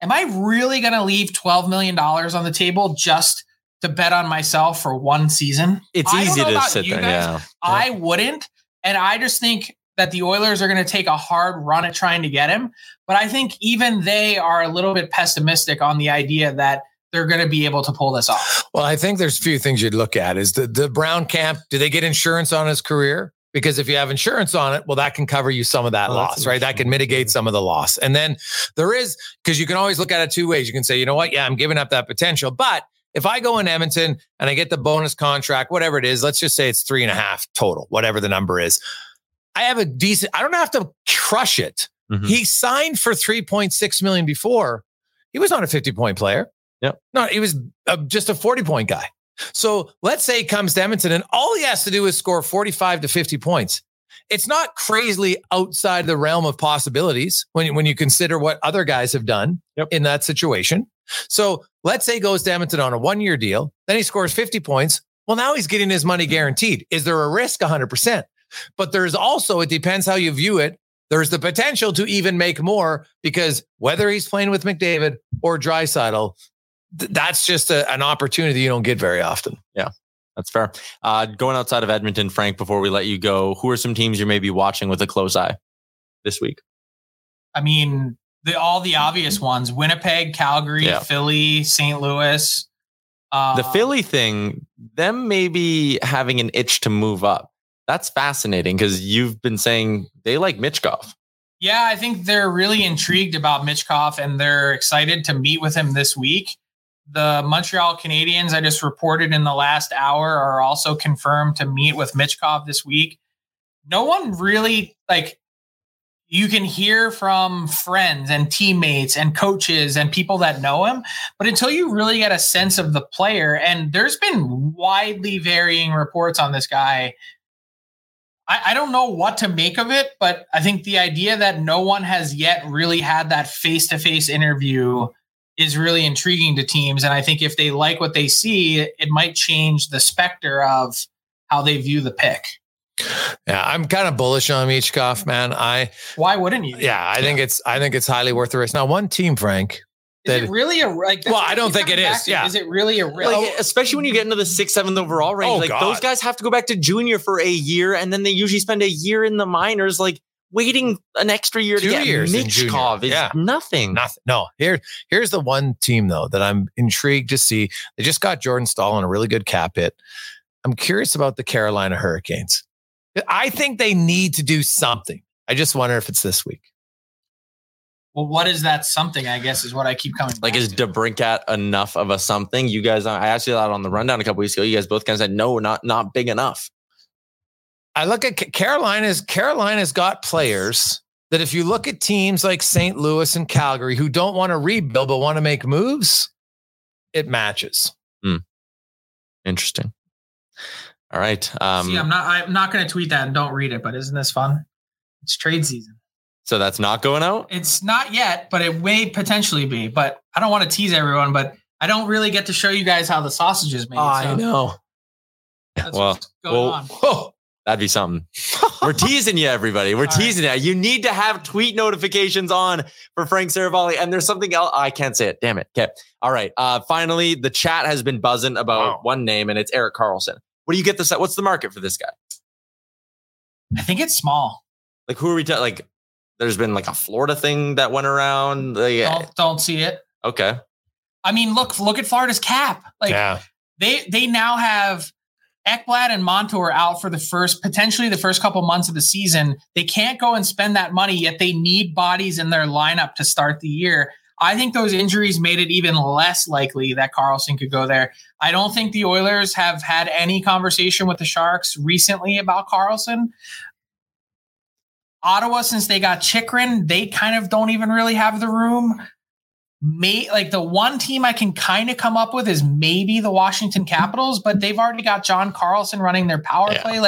Am I really going to leave $12 million on the table just to bet on myself for one season? It's easy to sit there. Yeah. I wouldn't. And I just think that the Oilers are going to take a hard run at trying to get him. But I think even they are a little bit pessimistic on the idea that they're going to be able to pull this off? Well, I think there's a few things you'd look at. Is the Brown camp, do they get insurance on his career? Because if you have insurance on it, well, that can cover you some of that loss, right? That can mitigate some of the loss. And then there is, because you can always look at it two ways. You can say, you know what? Yeah, I'm giving up that potential. But if I go in Edmonton and I get the bonus contract, whatever it is, let's just say it's 3.5 total, whatever the number is. I have a decent, I don't have to crush it. Mm-hmm. He signed for $3.6 million before. He was not a 50-point player. Yeah. No, he was just a 40-point guy. So let's say he comes to Edmonton and all he has to do is score 45 to 50 points. It's not crazily outside the realm of possibilities when you consider what other guys have done in that situation. So let's say he goes to Edmonton on a 1-year deal. Then he scores 50 points. Well, now he's getting his money guaranteed. Is there a risk? 100%. But there's also, it depends how you view it. There's the potential to even make more because whether he's playing with McDavid or Draisaitl, that's just an opportunity you don't get very often. Yeah, that's fair. Going outside of Edmonton, Frank, before we let you go, who are some teams you may be watching with a close eye this week? I mean, all the obvious ones, Winnipeg, Calgary, Philly, St. Louis. The Philly thing, them maybe having an itch to move up. That's fascinating because you've been saying they like Michkov. Yeah, I think they're really intrigued about Michkov and they're excited to meet with him this week. The Montreal Canadiens, I just reported in the last hour, are also confirmed to meet with Michkov this week. No one really, you can hear from friends and teammates and coaches and people that know him, but until you really get a sense of the player, and there's been widely varying reports on this guy, I don't know what to make of it, but I think the idea that no one has yet really had that face-to-face interview is really intriguing to teams. And I think if they like what they see, it might change the specter of how they view the pick. Yeah. I'm kind of bullish on Michkov, man. Why wouldn't you? Yeah. I think it's highly worth the risk. Now, one team, Frank. Is it really a risk? Well, I don't think it is. Yeah. Is it really a risk? Especially when you get into the 6th, 7th overall range. Those guys have to go back to junior for a year. And then they usually spend a year in the minors. Waiting an extra year to get Michkov is nothing. Nothing. No. Here's the one team though that I'm intrigued to see. They just got Jordan Staal on a really good cap hit. I'm curious about the Carolina Hurricanes. I think they need to do something. I just wonder if it's this week. Well, what is that something? I guess is what I keep coming. Back is DeBrincat enough of a something? You guys, I asked you that on the rundown a couple weeks ago. You guys both kind of said no, not big enough. I look at Carolina's got players that if you look at teams like St. Louis and Calgary who don't want to rebuild but want to make moves, it matches. Mm. Interesting. All right. See, I'm not going to tweet that and don't read it, but isn't this fun? It's trade season. So that's not going out? It's not yet, but it may potentially be. But I don't want to tease everyone, but I don't really get to show you guys how the sausage is made. Oh, so I know. That's what's going on. Whoa. That'd be something. We're teasing you, everybody. We're teasing you. You need to have tweet notifications on for Frank Seravalli. And there's something else. I can't say it. Damn it. Okay. All right. Finally, the chat has been buzzing about one name, and it's Erik Karlsson. What do you get this at? What's the market for this guy? I think it's small. Who are we talking? There's been a Florida thing that went around. Don't see it. Okay. I mean, look at Florida's cap. They now have Ekblad and Montour out for potentially the first couple months of the season. They can't go and spend that money, yet they need bodies in their lineup to start the year. I think those injuries made it even less likely that Karlsson could go there. I don't think the Oilers have had any conversation with the Sharks recently about Karlsson. Ottawa, since they got Chychrun, they kind of don't even really have the room. The one team I can kind of come up with is maybe the Washington Capitals, but they've already got John Karlsson running their power play.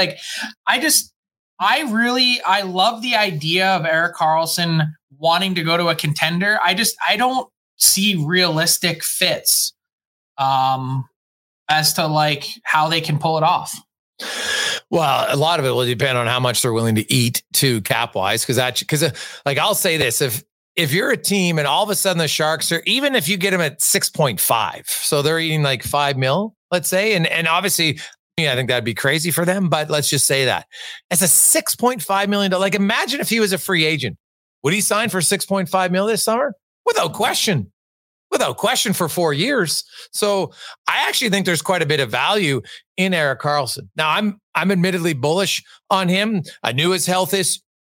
I love the idea of Erik Karlsson wanting to go to a contender. I don't see realistic fits as to how they can pull it off. Well, a lot of it will depend on how much they're willing to eat to cap wise. Because I'll say this, if you're a team and all of a sudden the Sharks are, even if you get them at 6.5, so they're eating $5 million, let's say. And obviously, I think that'd be crazy for them, but let's just say that as a $6.5 million. Imagine if he was a free agent, would he sign for $6.5 million this summer? Without question. without question for 4 years. So I actually think there's quite a bit of value in Erik Karlsson. Now I'm admittedly bullish on him. I knew his health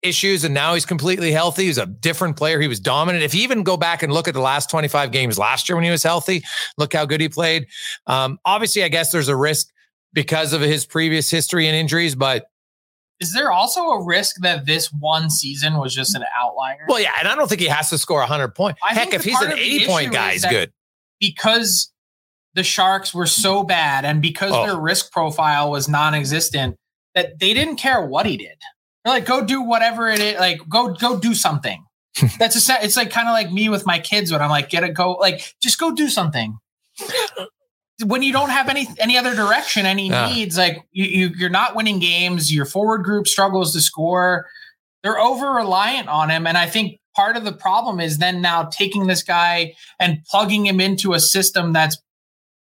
issues, and now he's completely healthy. He's a different player. He was dominant. If you even go back and look at the last 25 games last year when he was healthy, look how good he played. Obviously, I guess there's a risk because of his previous history and injuries, but is there also a risk that this one season was just an outlier? Well, yeah, and I don't think he has to score 100 points. Heck, if he's an 80-point guy, he's good. Because the Sharks were so bad and because their risk profile was non-existent, that they didn't care what he did. They're like, go do whatever it is. Like, go do something. It's like kind of like me with my kids when I'm like, just go do something. When you don't have any other direction, needs, like you're not winning games, your forward group struggles to score. They're over-reliant on him. And I think part of the problem is then now taking this guy and plugging him into a system that's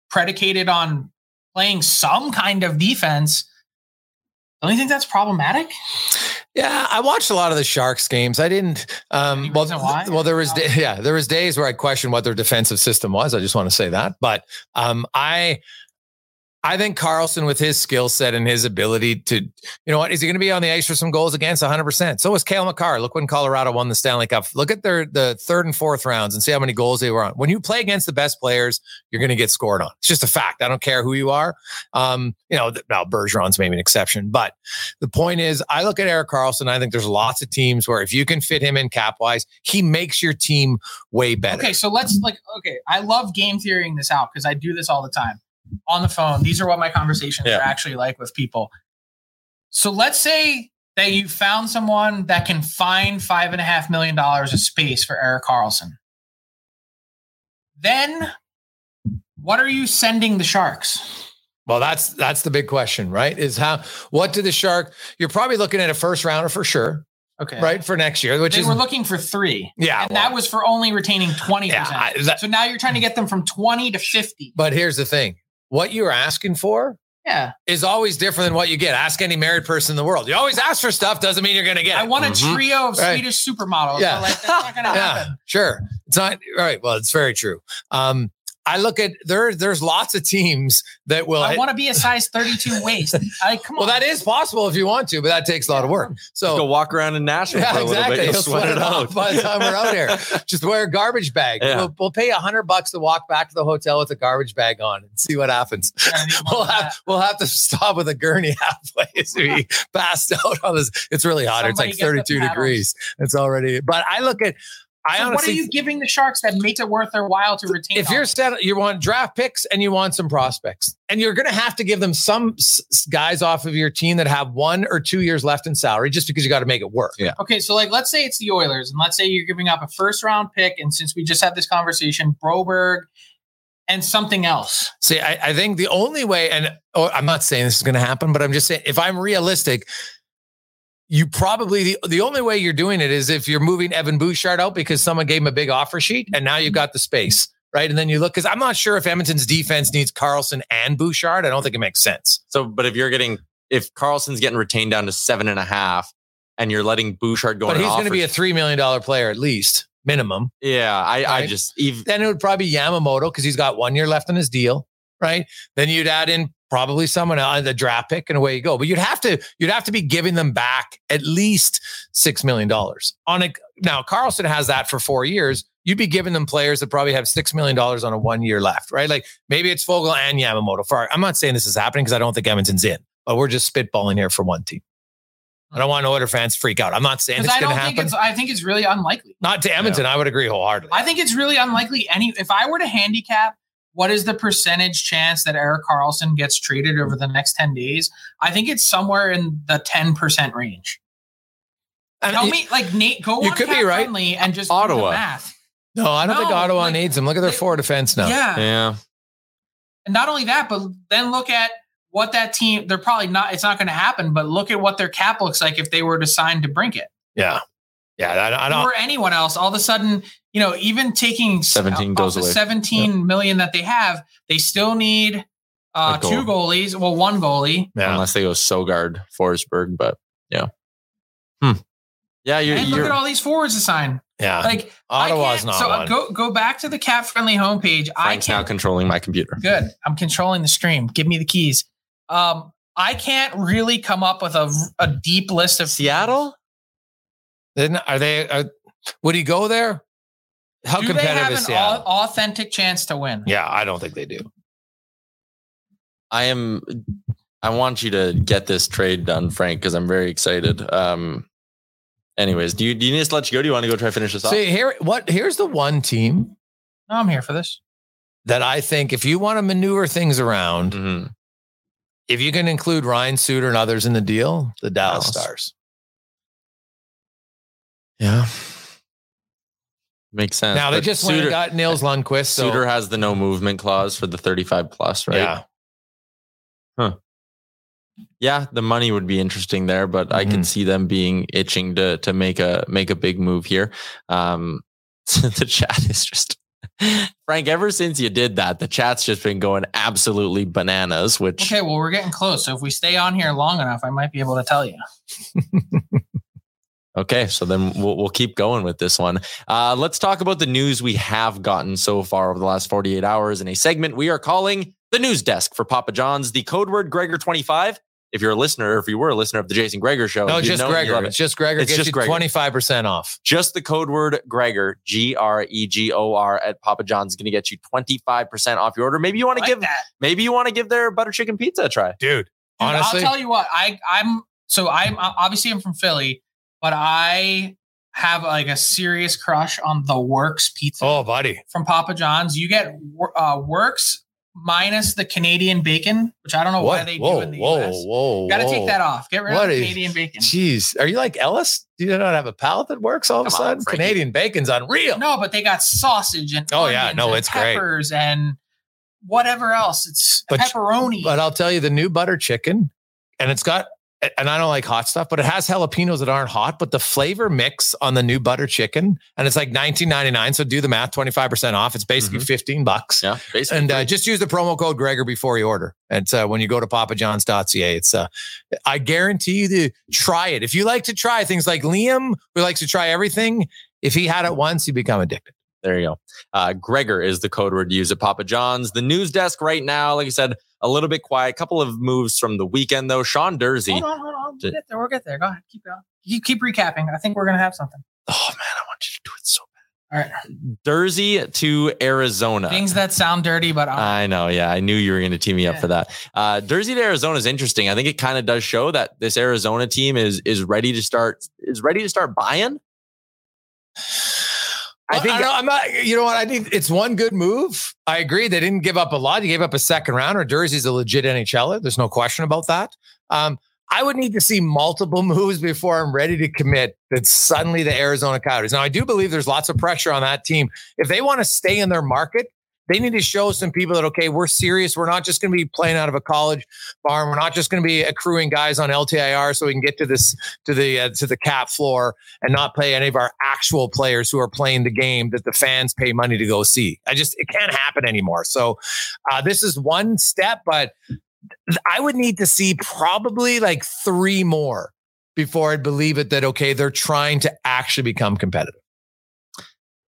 predicated on playing some kind of defense. Don't you think that's problematic? Yeah, I watched a lot of the Sharks games. I didn't. There was days where I questioned what their defensive system was. I just want to say that. But I think Karlsson, with his skill set and his ability to, is he going to be on the ice for some goals against? 100%. So was Cale Makar. Look when Colorado won the Stanley Cup. Look at the third and fourth rounds and see how many goals they were on. When you play against the best players, you're going to get scored on. It's just a fact. I don't care who you are. Now Bergeron's maybe an exception, but the point is, I look at Erik Karlsson. I think there's lots of teams where if you can fit him in cap wise, he makes your team way better. Okay, so I love game theorying this out because I do this all the time. On the phone, these are what my conversations are actually like with people. So let's say that you found someone that can find $5.5 million of space for Erik Karlsson. Then what are you sending the Sharks? Well, that's the big question, right? Is what do the Sharks? You're probably looking at a first rounder for sure. Okay. Right. For next year, which we're looking for 3. Yeah. And that was for only retaining 20%. Yeah, so now you're trying to get them from 20 to 50. But here's the thing. What you're asking for is always different than what you get. Ask any married person in the world. You always ask for stuff. Doesn't mean you're going to get it. I want a trio of Swedish supermodels. Yeah. So that's not going to happen. Sure. It's not right. Well, it's very true. I look at there's lots of teams that will. I want to be a size 32 waist. That is possible if you want to, but that takes a lot of work. So just go walk around in Nashville for a little bit. You'll sweat it out by the time we're out here. Just wear a garbage bag. Yeah. We'll pay $100 to walk back to the hotel with a garbage bag on and see what happens. We'll have to stop with a gurney halfway as we passed out on this. It's really hot. It's like 32 degrees. It's already. But I look at. What are you giving the Sharks that makes it worth their while to retain? If you're set, you want draft picks and you want some prospects, and you're going to have to give them some guys off of your team that have 1 or 2 years left in salary, just because you got to make it work. Yeah. Okay. So let's say it's the Oilers, and let's say you're giving up a first round pick. And since we just had this conversation, Broberg and something else. See, I think the only way, I'm not saying this is going to happen, but I'm just saying, if I'm realistic, you probably the only way you're doing it is if you're moving Evan Bouchard out because someone gave him a big offer sheet and now you've got the space, right? And then you look, because I'm not sure if Edmonton's defense needs Karlsson and Bouchard. I don't think it makes sense. So, but if Karlsson's getting retained down to 7.5 and you're letting Bouchard go, but he's going to be a $3 million player at least minimum. Yeah. Then it would probably be Yamamoto because he's got 1 year left on his deal, right? Then you'd add in probably someone out of the draft pick and away you go. But you'd have to be giving them back at least $6 million. Now, Karlsson has that for 4 years. You'd be giving them players that probably have $6 million on a 1 year left, right? Like maybe it's Foegele and Yamamoto. I'm not saying this is happening because I don't think Edmonton's in, but we're just spitballing here for one team. I don't want Oilers fans to freak out. I'm not saying it's going to happen. I think it's really unlikely. Not to Edmonton. I would agree wholeheartedly. I think it's really unlikely. If I were to handicap what is the percentage chance that Erik Karlsson gets traded over the next 10 days? I think it's somewhere in the 10% range. You could be right. And just Ottawa. The math. No, I don't think Ottawa needs him. Look at their forward defense now. Yeah. And not only that, but then look at what that team, they're probably not, it's not going to happen, but look at what their cap looks like if they were to sign DeBrincat. Yeah. Yeah, I don't. Or anyone else. All of a sudden, even taking 17 goes away. 17 million that they have, they still need two goalies. Well, one goalie, unless they go Sogard, Forsberg. But yeah, yeah. Look at all these forwards to sign. Yeah. Like Ottawa's not. So one. Go back to the cat friendly homepage. Frank's now controlling my computer. Good. I'm controlling the stream. Give me the keys. I can't really come up with a deep list of Seattle. Then are they? Would he go there? How do competitive they have is Seattle? Authentic chance to win? Yeah, I don't think they do. I want you to get this trade done, Frank, because I'm very excited. Anyways, do you need us to let you go? Do you want to go try to finish this off? See, here's the one team. No, I'm here for this. That I think if you want to maneuver things around, mm-hmm. if you can include Ryan Suter and others in the deal, the Dallas Stars. Yeah. Makes sense. Now, they just went and got Nils Lundqvist. So. Suter has the no movement clause for the 35 plus, right? Yeah. Huh. Yeah, the money would be interesting there, but I can see them being itching to make a big move here. The chat is just... Frank, ever since you did that, the chat's just been going absolutely bananas, which... Okay, well, we're getting close. So if we stay on here long enough, I might be able to tell you. Okay, so then we'll keep going with this one. Let's talk about the news we have gotten so far over the last 48 hours in a segment we are calling The News Desk for Papa John's. The code word, Gregor25. If you're a listener, or if you were a listener of the Jason Gregor Show. No, just Gregor. It's just Gregor. It's just Gregor. 25% off. Just the code word Gregor, Gregor at Papa John's is going to get you 25% off your order. Maybe you want to give their butter chicken pizza a try. Dude, honestly. I'll tell you what, I'm obviously I'm from Philly, but I have like a serious crush on the Works pizza. Oh, buddy. From Papa John's. You get Works minus the Canadian bacon, which I don't know why they do in the US. You got to take that off. Get rid of the Canadian bacon. Jeez. Are you like Ellis? Do you not have a palate that works all of a sudden? Frankie. Canadian bacon's unreal. No, but they got sausage and it's peppers great. And whatever else. It's pepperoni. But I'll tell you, the new butter chicken, and it's got, and I don't like hot stuff, but it has jalapenos that aren't hot, but the flavor mix on the new butter chicken, and it's like $19.99. So do the math, 25% off. It's basically $15. Yeah, basically. And just use the promo code Gregor before you order. And when you go to papajohns.ca, it's, I guarantee you to try it. If you like to try things like Liam, who likes to try everything, if he had it once, he'd become addicted. There you go. Gregor is the code word to use at Papa John's. The news desk right now, like I said, a little bit quiet. A couple of moves from the weekend, though. Sean Durzi. Hold on. We'll get there. Go ahead. Keep going. Keep recapping. I think we're going to have something. Oh, man. I want you to do it so bad. All right. Durzi to Arizona. Things that sound dirty, but... I know. Yeah. I knew you were going to tee me up for that. Durzi to Arizona is interesting. I think it kind of does show that this Arizona team is ready to start buying. I think I'm not, you know what I need. It's one good move. I agree. They didn't give up a lot. You gave up a second rounder. Durzi's a legit NHLer. There's no question about that. I would need to see multiple moves before I'm ready to commit that suddenly the Arizona Coyotes. Now, I do believe there's lots of pressure on that team. If they want to stay in their market, they need to show some people that, okay, we're serious. We're not just going to be playing out of a college farm. We're not just going to be accruing guys on LTIR so we can get to this, to the cap floor and not play any of our actual players who are playing the game that the fans pay money to go see. It can't happen anymore. So this is one step, but I would need to see probably like three more before I'd believe it that, okay, they're trying to actually become competitive.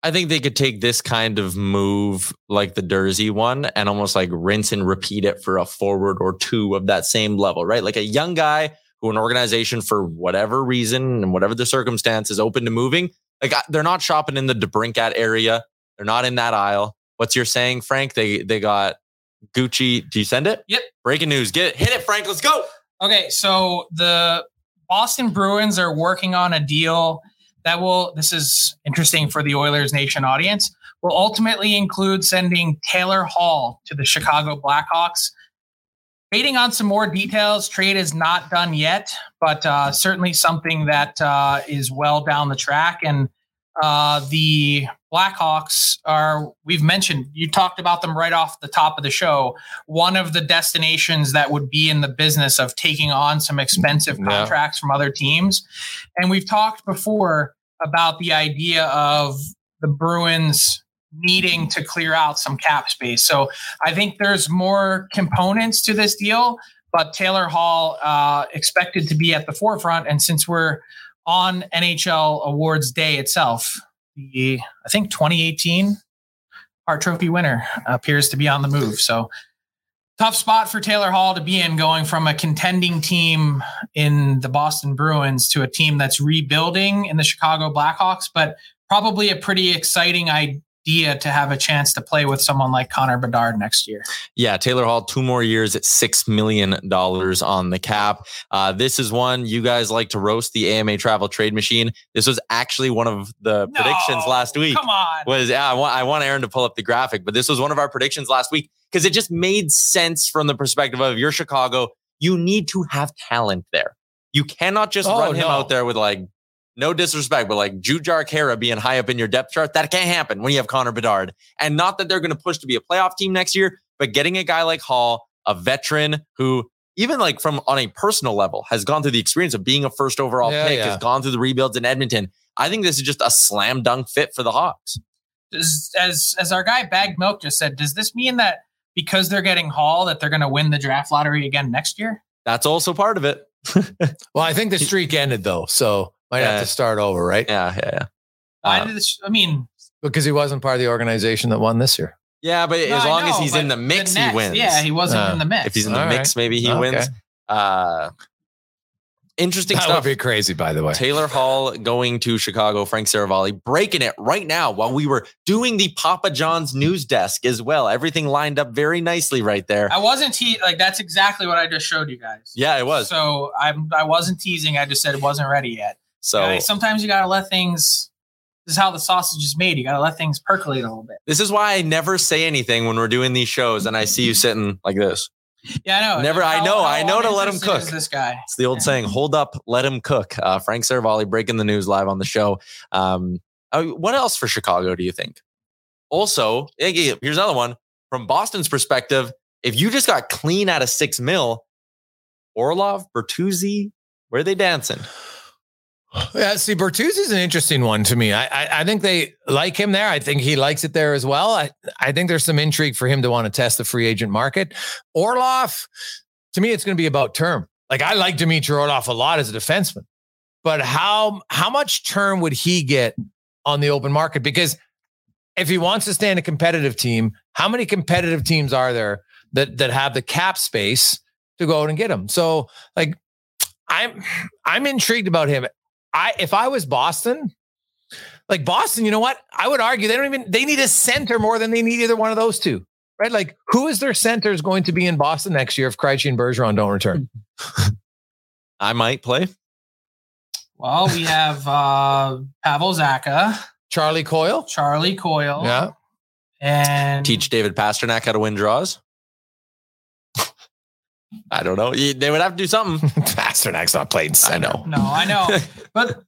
I think they could take this kind of move like the Durzi one and almost like rinse and repeat it for a forward or two of that same level, right? Like a young guy who an organization for whatever reason and whatever the circumstance is open to moving. Like they're not shopping in the DeBrincat area. They're not in that aisle. What's your saying, Frank? They got Gucci. Do you send it? Yep. Breaking news. Get it. Hit it, Frank. Let's go. Okay. So the Boston Bruins are working on a deal this is interesting for the Oilers Nation audience, will ultimately include sending Taylor Hall to the Chicago Blackhawks. Waiting on some more details. Trade is not done yet, but certainly something that is well down the track. And the Blackhawks we've mentioned, you talked about them right off the top of the show. One of the destinations that would be in the business of taking on some expensive contracts from other teams. And we've talked before about the idea of the Bruins needing to clear out some cap space. So I think there's more components to this deal, but Taylor Hall expected to be at the forefront. And since we're on NHL Awards Day itself, the, I think 2018 Hart Trophy winner, appears to be on the move. So tough spot for Taylor Hall to be in, going from a contending team in the Boston Bruins to a team that's rebuilding in the Chicago Blackhawks, but probably a pretty exciting idea to have a chance to play with someone like Connor Bedard next year. Yeah, Taylor Hall, 2 more years at $6 million on the cap. This is one you guys like to roast, the AMA Travel Trade Machine. This was actually one of the predictions last week. Come on. I want Aaron to pull up the graphic, but this was one of our predictions last week because it just made sense from the perspective of your Chicago. You need to have talent there. You cannot just run him out there with no disrespect, but Jujar Kara being high up in your depth chart, that can't happen when you have Connor Bedard. And not that they're going to push to be a playoff team next year, but getting a guy like Hall, a veteran who even from on a personal level has gone through the experience of being a first overall pick, has gone through the rebuilds in Edmonton. I think this is just a slam dunk fit for the Hawks. As our guy Bagged Milk just said, does this mean that because they're getting Hall that they're going to win the draft lottery again next year? That's also part of it. Well, I think the streak ended though, so might have to start over, right? Yeah. Because he wasn't part of the organization that won this year. Yeah, but as long as he's in the mix, he wins. Yeah, he wasn't in the mix. If he's in the mix, maybe he wins. Interesting stuff. That would be crazy, by the way. Taylor Hall going to Chicago. Frank Seravalli breaking it right now while we were doing the Papa John's news desk as well. Everything lined up very nicely right there. I wasn't that's exactly what I just showed you guys. Yeah, it was. So I wasn't teasing. I just said it wasn't ready yet. So sometimes you got to let things, this is how the sausage is made. You got to let things percolate a little bit. This is why I never say anything when we're doing these shows and I see you sitting like this. Yeah, I know. Never. I know to let him cook. This guy. It's the old saying, hold up, let him cook. Frank Seravalli breaking the news live on the show. What else for Chicago do you think? Also, here's another one from Boston's perspective. If you just got clean out of $6 million, Orlov, Bertuzzi, where are they dancing? Yeah, see, Bertuzzi's an interesting one to me. I think they like him there. I think he likes it there as well. I think there's some intrigue for him to want to test the free agent market. Orlov, to me, it's going to be about term. I like Dmitry Orlov a lot as a defenseman, but how much term would he get on the open market? Because if he wants to stay in a competitive team, how many competitive teams are there that have the cap space to go out and get him? So, I'm intrigued about him. If I was Boston, you know what? I would argue they need a center more than they need either one of those two, right? Who is their center is going to be in Boston next year if Krejci and Bergeron don't return? I might play. Well, we have Pavel Zacha, Charlie Coyle, yeah, and teach David Pastrnak how to win draws. I don't know. They would have to do something. Pasternak's not playing center. I know. But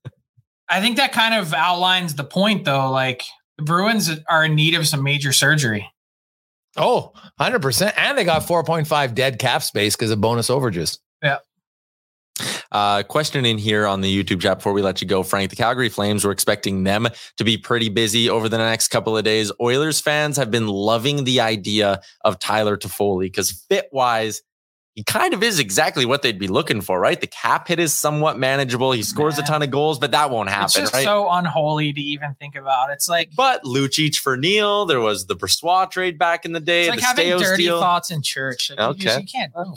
I think that kind of outlines the point, though. The Bruins are in need of some major surgery. Oh, 100%. And they got 4.5 dead cap space because of bonus overages. Yeah. Question in here on the YouTube chat before we let you go, Frank. The Calgary Flames, we're expecting them to be pretty busy over the next couple of days. Oilers fans have been loving the idea of Tyler Toffoli because fit-wise, he kind of is exactly what they'd be looking for, right? The cap hit is somewhat manageable. He scores a ton of goals, but that won't happen, right? It's just so unholy to even think about. It's but Lucic for Neil, there was the Brossoit trade back in the day. It's like having Steo dirty deal. Thoughts in church. You can't go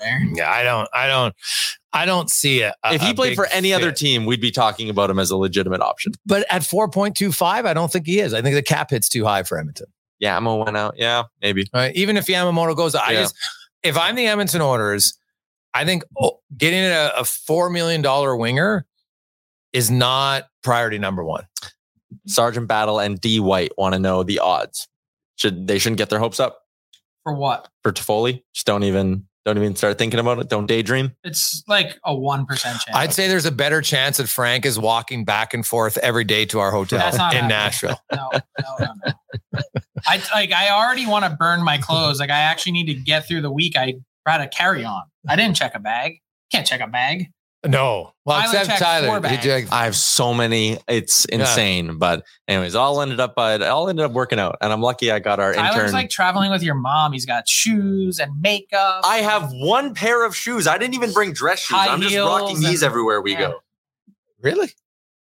there. Yeah, I don't see it. If he played for any other team, we'd be talking about him as a legitimate option. But at 4.25, I don't think he is. I think the cap hit's too high for Edmonton. Yeah, Yamamoto went out. Yeah, maybe. All right, even if Yamamoto goes out, if I'm the Edmonton Oilers, I think getting a $4 million winger is not priority number one. Sergeant Battle and D White want to know the odds. Shouldn't get their hopes up for what? For Toffoli, just don't even start thinking about it. Don't daydream. It's like a 1% chance. I'd say there's a better chance that Frank is walking back and forth every day to our hotel Nashville. No. I already want to burn my clothes. I actually need to get through the week. I brought a carry-on. I didn't check a bag. Can't check a bag. No. Well, except Tyler. I have so many. It's insane. Yeah. But anyways, it all ended up working out. And I'm lucky I got our intern. Tyler's like traveling with your mom. He's got shoes and makeup. I have one pair of shoes. I didn't even bring dress shoes. I'm just rocking these everywhere we go. Really?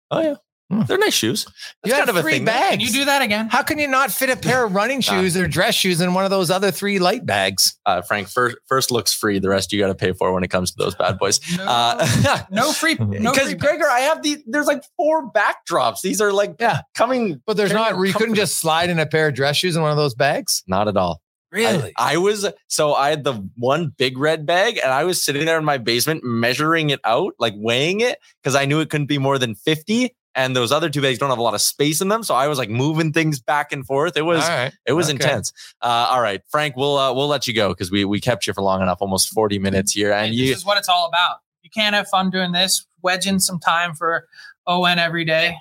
Oh, yeah. They're nice shoes. That's you kind have of a thing. Bags. Can you do that again? How can you not fit a pair of running shoes or dress shoes in one of those other three light bags? Frank, first looks free. The rest you got to pay for when it comes to those bad boys. No free. Because Gregor, I have there's like four backdrops. These are like coming. But there's not, you couldn't just slide in a pair of dress shoes in one of those bags? Not at all. Really? I had the one big red bag and I was sitting there in my basement measuring it out, like weighing it, because I knew it couldn't be more than 50. And those other two bags don't have a lot of space in them. So I was like moving things back and forth. It was intense. All right, Frank, we'll let you go because we kept you for long enough, almost 40 minutes here. And this is what it's all about. You can't have fun doing this, wedging some time for ON every day.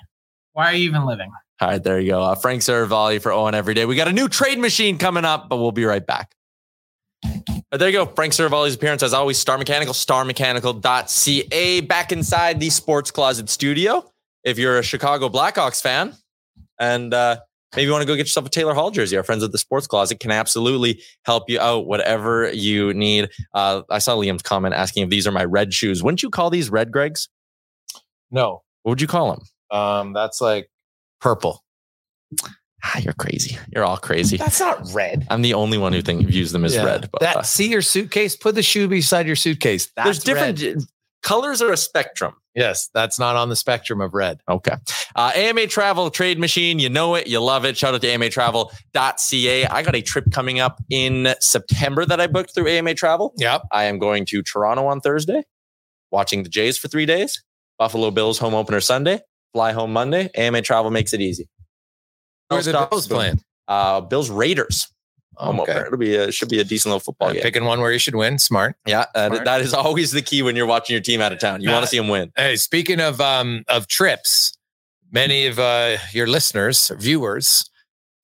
Why are you even living? All right, there you go. Frank Seravalli for ON every day. We got a new trade machine coming up, but we'll be right back. There you go. Frank Seravalli's appearance, as always, Star Mechanical, starmechanical.ca. Back inside the Sports Closet studio. If you're a Chicago Blackhawks fan and maybe you want to go get yourself a Taylor Hall jersey, our friends at the Sports Closet can absolutely help you out, whatever you need. I saw Liam's comment asking if these are my red shoes. Wouldn't you call these red, Gregs? No. What would you call them? That's like purple. Ah, you're crazy. You're all crazy. That's not red. I'm the only one who views them as red. But, see your suitcase? Put the shoe beside your suitcase. That's there's different red. Colors are a spectrum. Yes, that's not on the spectrum of red. Okay. AMA Travel Trade Machine. You know it. You love it. Shout out to amatravel.ca. I got a trip coming up in September that I booked through AMA Travel. Yep. I am going to Toronto on Thursday, watching the Jays for 3 days, Buffalo Bills home opener Sunday, fly home Monday. AMA Travel makes it easy. Where's the Bills playing? Bills Raiders. Okay. It should be a decent little football game. Picking one where you should win. Smart. Yeah. Smart. That is always the key when you're watching your team out of town. You want to see them win. Hey, speaking of trips, many of your listeners, viewers,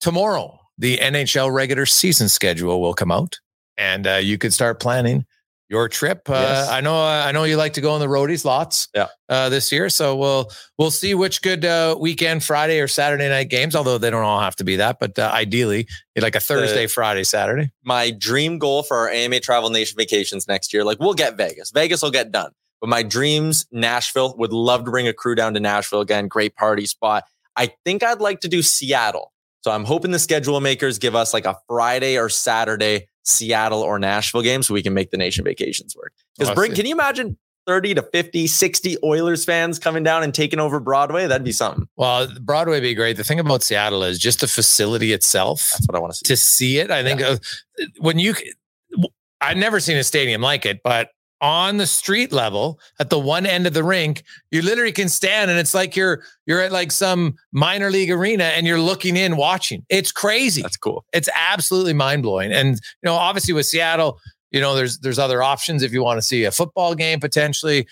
tomorrow, the NHL regular season schedule will come out and you could start planning your trip. Yes. I know you like to go on the roadies lots this year. So we'll see which good weekend Friday or Saturday night games, although they don't all have to be that. But ideally, like a Thursday, Friday, Saturday. My dream goal for our AMA Travel Nation vacations next year, like we'll get Vegas. Vegas will get done. But my dreams, Nashville, would love to bring a crew down to Nashville again. Great party spot. I think I'd like to do Seattle. So I'm hoping the schedule makers give us like a Friday or Saturday Seattle or Nashville game so we can make the nation vacations work. Because can you imagine 30 to 50, 60 Oilers fans coming down and taking over Broadway? That'd be something. Well, Broadway would be great. The thing about Seattle is just the facility itself. That's what I want to see. To see it. I think I've never seen a stadium like it, but on the street level at the one end of the rink, you literally can stand and it's like you're at like some minor league arena and you're looking in watching. It's crazy. That's cool. It's absolutely mind blowing. And, obviously with Seattle, there's other options. If you want to see a football game, potentially,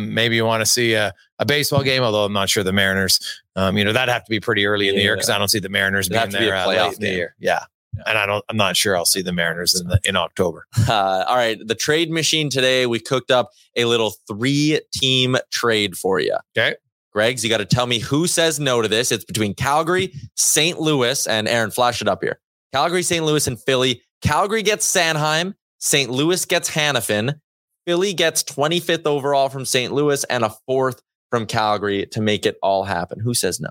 maybe you want to see a baseball game, although I'm not sure the Mariners, that'd have to be pretty early in the year. Cause I don't see the Mariners being there late in the year. Yeah. And I'm not sure I'll see the Mariners in October. All right. The trade machine today, we cooked up a little 3-team trade for you. Okay. Greg, you got to tell me who says no to this. It's between Calgary, St. Louis, and Aaron, flash it up here. Calgary, St. Louis, and Philly. Calgary gets Sanheim. St. Louis gets Hanifin. Philly gets 25th overall from St. Louis and a 4th from Calgary to make it all happen. Who says no?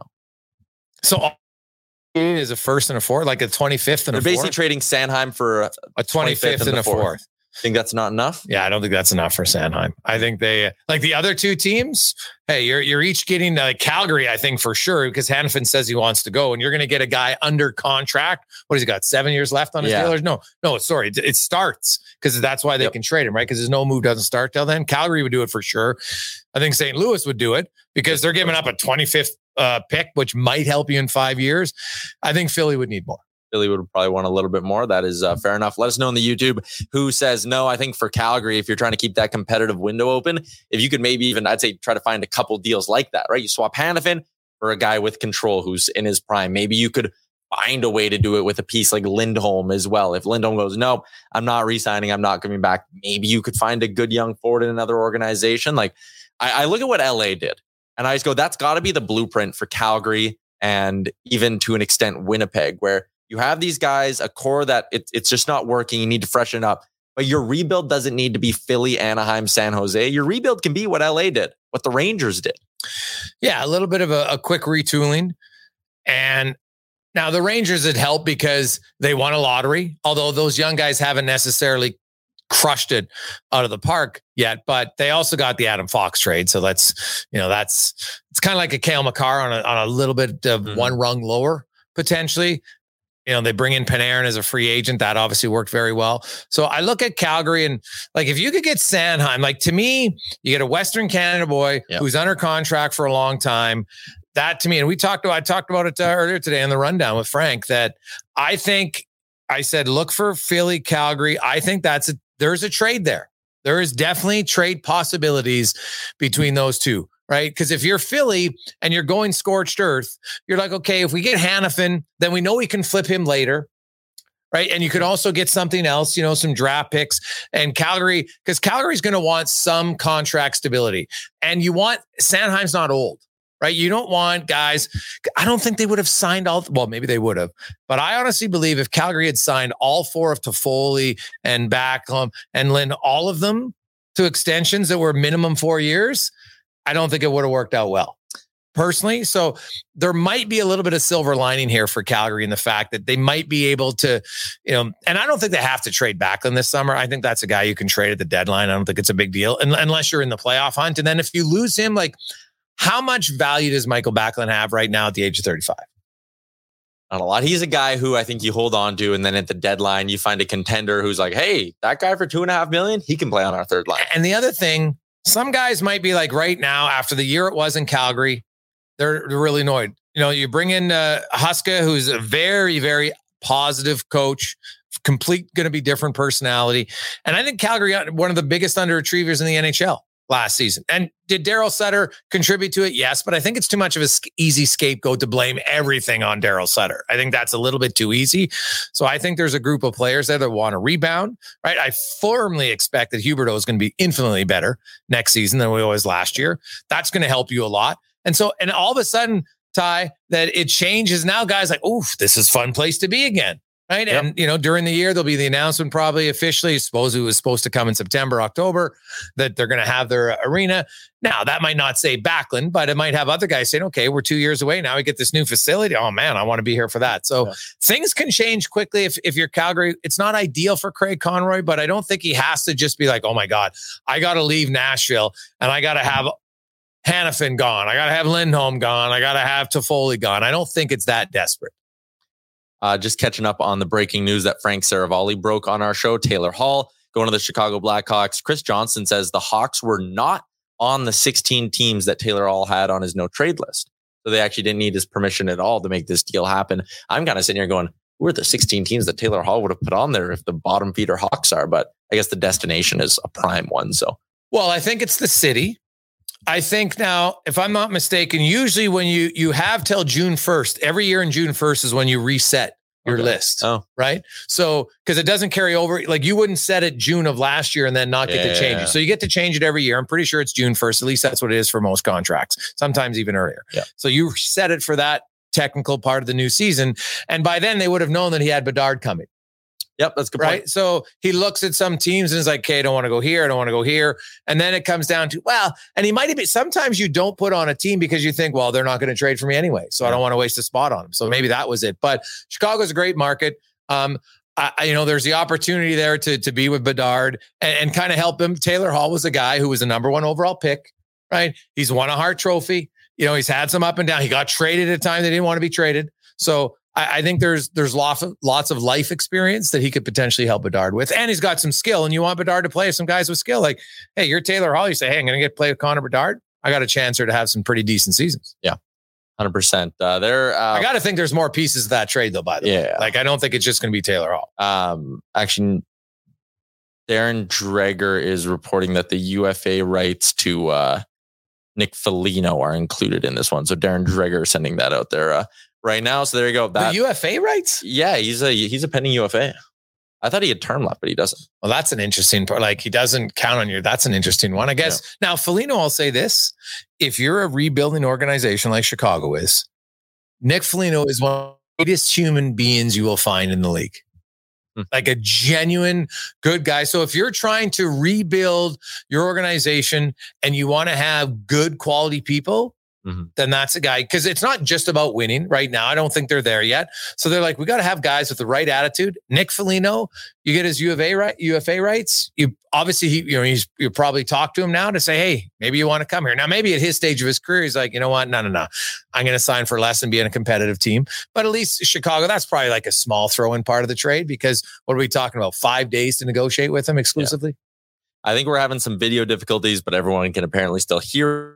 So is a 1st and a 4th, like a 25th and they're a 4th. They're basically trading Sanheim for a 25th and a 4th. Think that's not enough? Yeah, I don't think that's enough for Sanheim. I think they, like the other two teams, hey, you're each getting Calgary, I think for sure, because Hanifin says he wants to go, and you're going to get a guy under contract. What has he got? 7 years left on his deal? It starts because that's why they can trade him, right? Because his no move doesn't start till then. Calgary would do it for sure. I think St. Louis would do it because they're giving up a 25th pick, which might help you in 5 years. I think Philly would need more. Philly would probably want a little bit more. That is fair enough. Let us know on the YouTube who says no. I think for Calgary, if you're trying to keep that competitive window open, if you could maybe even, I'd say, try to find a couple deals like that, right? You swap Hanifin for a guy with control who's in his prime. Maybe you could find a way to do it with a piece like Lindholm as well. If Lindholm goes, no, I'm not re-signing, I'm not coming back. Maybe you could find a good young forward in another organization. Like I look at what LA did and I just go, that's got to be the blueprint for Calgary and even to an extent Winnipeg, where you have these guys, a core that it's just not working. You need to freshen up. But your rebuild doesn't need to be Philly, Anaheim, San Jose. Your rebuild can be what LA did, what the Rangers did. Yeah, a little bit of a quick retooling. And now the Rangers, it helped because they won a lottery, although those young guys haven't necessarily crushed it out of the park yet, but they also got the Adam Fox trade. So that's, you know, that's, it's kind of like a Cale Makar on a little bit of one rung lower potentially. You know, they bring in Panarin as a free agent. That obviously worked very well. So I look at Calgary and, like, if you could get Sanheim, like, to me, you get a Western Canada boy who's under contract for a long time. That to me, and I talked about it earlier today in the rundown with Frank, that I think I said, look for Philly, Calgary. I think there's a trade there. There is definitely trade possibilities between those two, right? Because if you're Philly and you're going scorched earth, you're like, okay, if we get Hanifin, then we know we can flip him later, right? And you could also get something else, you know, some draft picks. And Calgary, because Calgary's going to want some contract stability. And you want, Sanheim's not old, right? You don't want guys, I don't think they would have signed all, well, maybe they would have, but I honestly believe if Calgary had signed all four of Toffoli and Backlund and Lynn, all of them to extensions that were minimum 4 years, I don't think it would have worked out well personally. So there might be a little bit of silver lining here for Calgary in the fact that they might be able to, you know, and I don't think they have to trade Backlund this summer. I think that's a guy you can trade at the deadline. I don't think it's a big deal unless you're in the playoff hunt. And then if you lose him, like, how much value does Michael Backlund have right now at the age of 35? Not a lot. He's a guy who I think you hold on to. And then at the deadline, you find a contender who's like, hey, that guy for $2.5 million, he can play on our third line. And the other thing, some guys might be like right now, after the year it was in Calgary, they're really annoyed. You know, you bring in Huska, who's a very, very positive coach, complete, going to be different personality. And I think Calgary, one of the biggest underachievers in the NHL last season. And did Daryl Sutter contribute to it? Yes, but I think it's too much of an easy scapegoat to blame everything on Daryl Sutter. I think that's a little bit too easy. So I think there's a group of players there that want to rebound, right? I firmly expect that Huberdeau is going to be infinitely better next season than we was last year. That's going to help you a lot. And so, and all of a sudden, Ty, that it changes now, guys like, oof, this is a fun place to be again. Right. Yep. And, you know, during the year, there'll be the announcement probably officially, suppose it was supposed to come in September, October, that they're going to have their arena. Now, that might not say Backlund, but it might have other guys saying, okay, we're 2 years away. Now we get this new facility. Oh, man, I want to be here for that. So things can change quickly if you're Calgary. It's not ideal for Craig Conroy, but I don't think he has to just be like, oh, my God, I got to leave Nashville and I got to have Hanifin gone. I got to have Lindholm gone. I got to have Toffoli gone. I don't think it's that desperate. Just catching up on the breaking news that Frank Seravalli broke on our show. Taylor Hall going to the Chicago Blackhawks. Chris Johnson says the Hawks were not on the 16 teams that Taylor Hall had on his no trade list. So they actually didn't need his permission at all to make this deal happen. I'm kind of sitting here going, who are the 16 teams that Taylor Hall would have put on there if the bottom feeder Hawks are? But I guess the destination is a prime one. So, well, I think it's the city. I think now, if I'm not mistaken, usually when you have till June 1st, every year in June 1st is when you reset your list. Oh, right. So, cause it doesn't carry over. Like, you wouldn't set it June of last year and then not get to change it. So you get to change it every year. I'm pretty sure it's June 1st. At least that's what it is for most contracts, sometimes even earlier. Yeah. So you set it for that technical part of the new season. And by then they would have known that he had Bedard coming. Yep, that's good. Right. Point. So he looks at some teams and is like, okay, I don't want to go here. I don't want to go here. And then it comes down to, well, and he might have been, sometimes you don't put on a team because you think, well, they're not going to trade for me anyway. So I don't want to waste a spot on him. So maybe that was it. But Chicago's a great market. You know, there's the opportunity there to be with Bedard and kind of help him. Taylor Hall was a guy who was a number one overall pick, right? He's won a Hart Trophy. You know, he's had some up and down. He got traded at a time they didn't want to be traded. So I think there's lots of life experience that he could potentially help Bedard with. And he's got some skill, and you want Bedard to play some guys with skill. Like, hey, you're Taylor Hall. You say, hey, I'm going to get to play with Connor Bedard. I got a chance here to have some pretty decent seasons. Yeah, 100%. I got to think there's more pieces of that trade, though, by the way. Like, I don't think it's just going to be Taylor Hall. Actually, Darren Dreger is reporting that the UFA rights to Nick Foligno are included in this one. So Darren Dreger sending that out there. Right now, so there you go. The UFA rights? Yeah, he's a pending UFA. I thought he had term left, but he doesn't. Well, that's an interesting part. Like, he doesn't count on you. That's an interesting one, I guess. Yeah. Now, Foligno, I'll say this: if you're a rebuilding organization like Chicago is, Nick Foligno is one of the greatest human beings you will find in the league. Like a genuine good guy. So if you're trying to rebuild your organization and you want to have good quality people, then that's a guy. Because it's not just about winning right now. I don't think they're there yet. So they're like, we got to have guys with the right attitude. Nick Foligno, you get his UFA rights. You obviously, you probably talk to him now to say, hey, maybe you want to come here. Now, maybe at his stage of his career, he's like, you know what? No. I'm going to sign for less and be in a competitive team. But at least Chicago, that's probably like a small throw-in part of the trade, because what are we talking about? 5 days to negotiate with him exclusively? Yeah. I think we're having some video difficulties, but everyone can apparently still hear.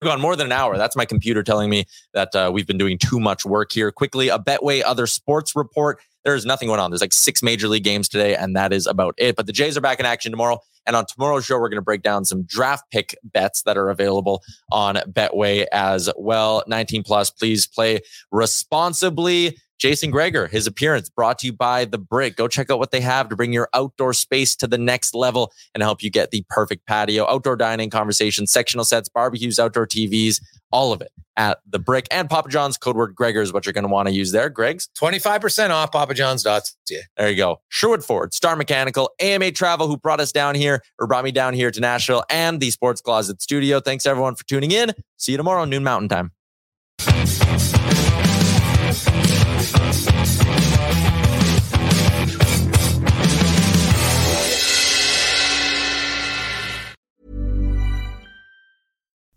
We've gone more than an hour. That's my computer telling me that we've been doing too much work here. Quickly, a Betway other sports report. There's nothing going on. There's like 6 major league games today, and that is about it. But the Jays are back in action tomorrow. And on tomorrow's show, we're going to break down some draft pick bets that are available on Betway as well. 19 plus, please play responsibly. Jason Gregor, his appearance brought to you by The Brick. Go check out what they have to bring your outdoor space to the next level and help you get the perfect patio, outdoor dining, conversations, sectional sets, barbecues, outdoor TVs, all of it at The Brick. And Papa John's, code word Gregor is what you're going to want to use there. Greg's 25% off papajohns.ca. There you go. Sherwood Ford, Star Mechanical, AMA Travel, who brought me down here to Nashville, and the Sports Closet Studio. Thanks everyone for tuning in. See you tomorrow, noon Mountain Time.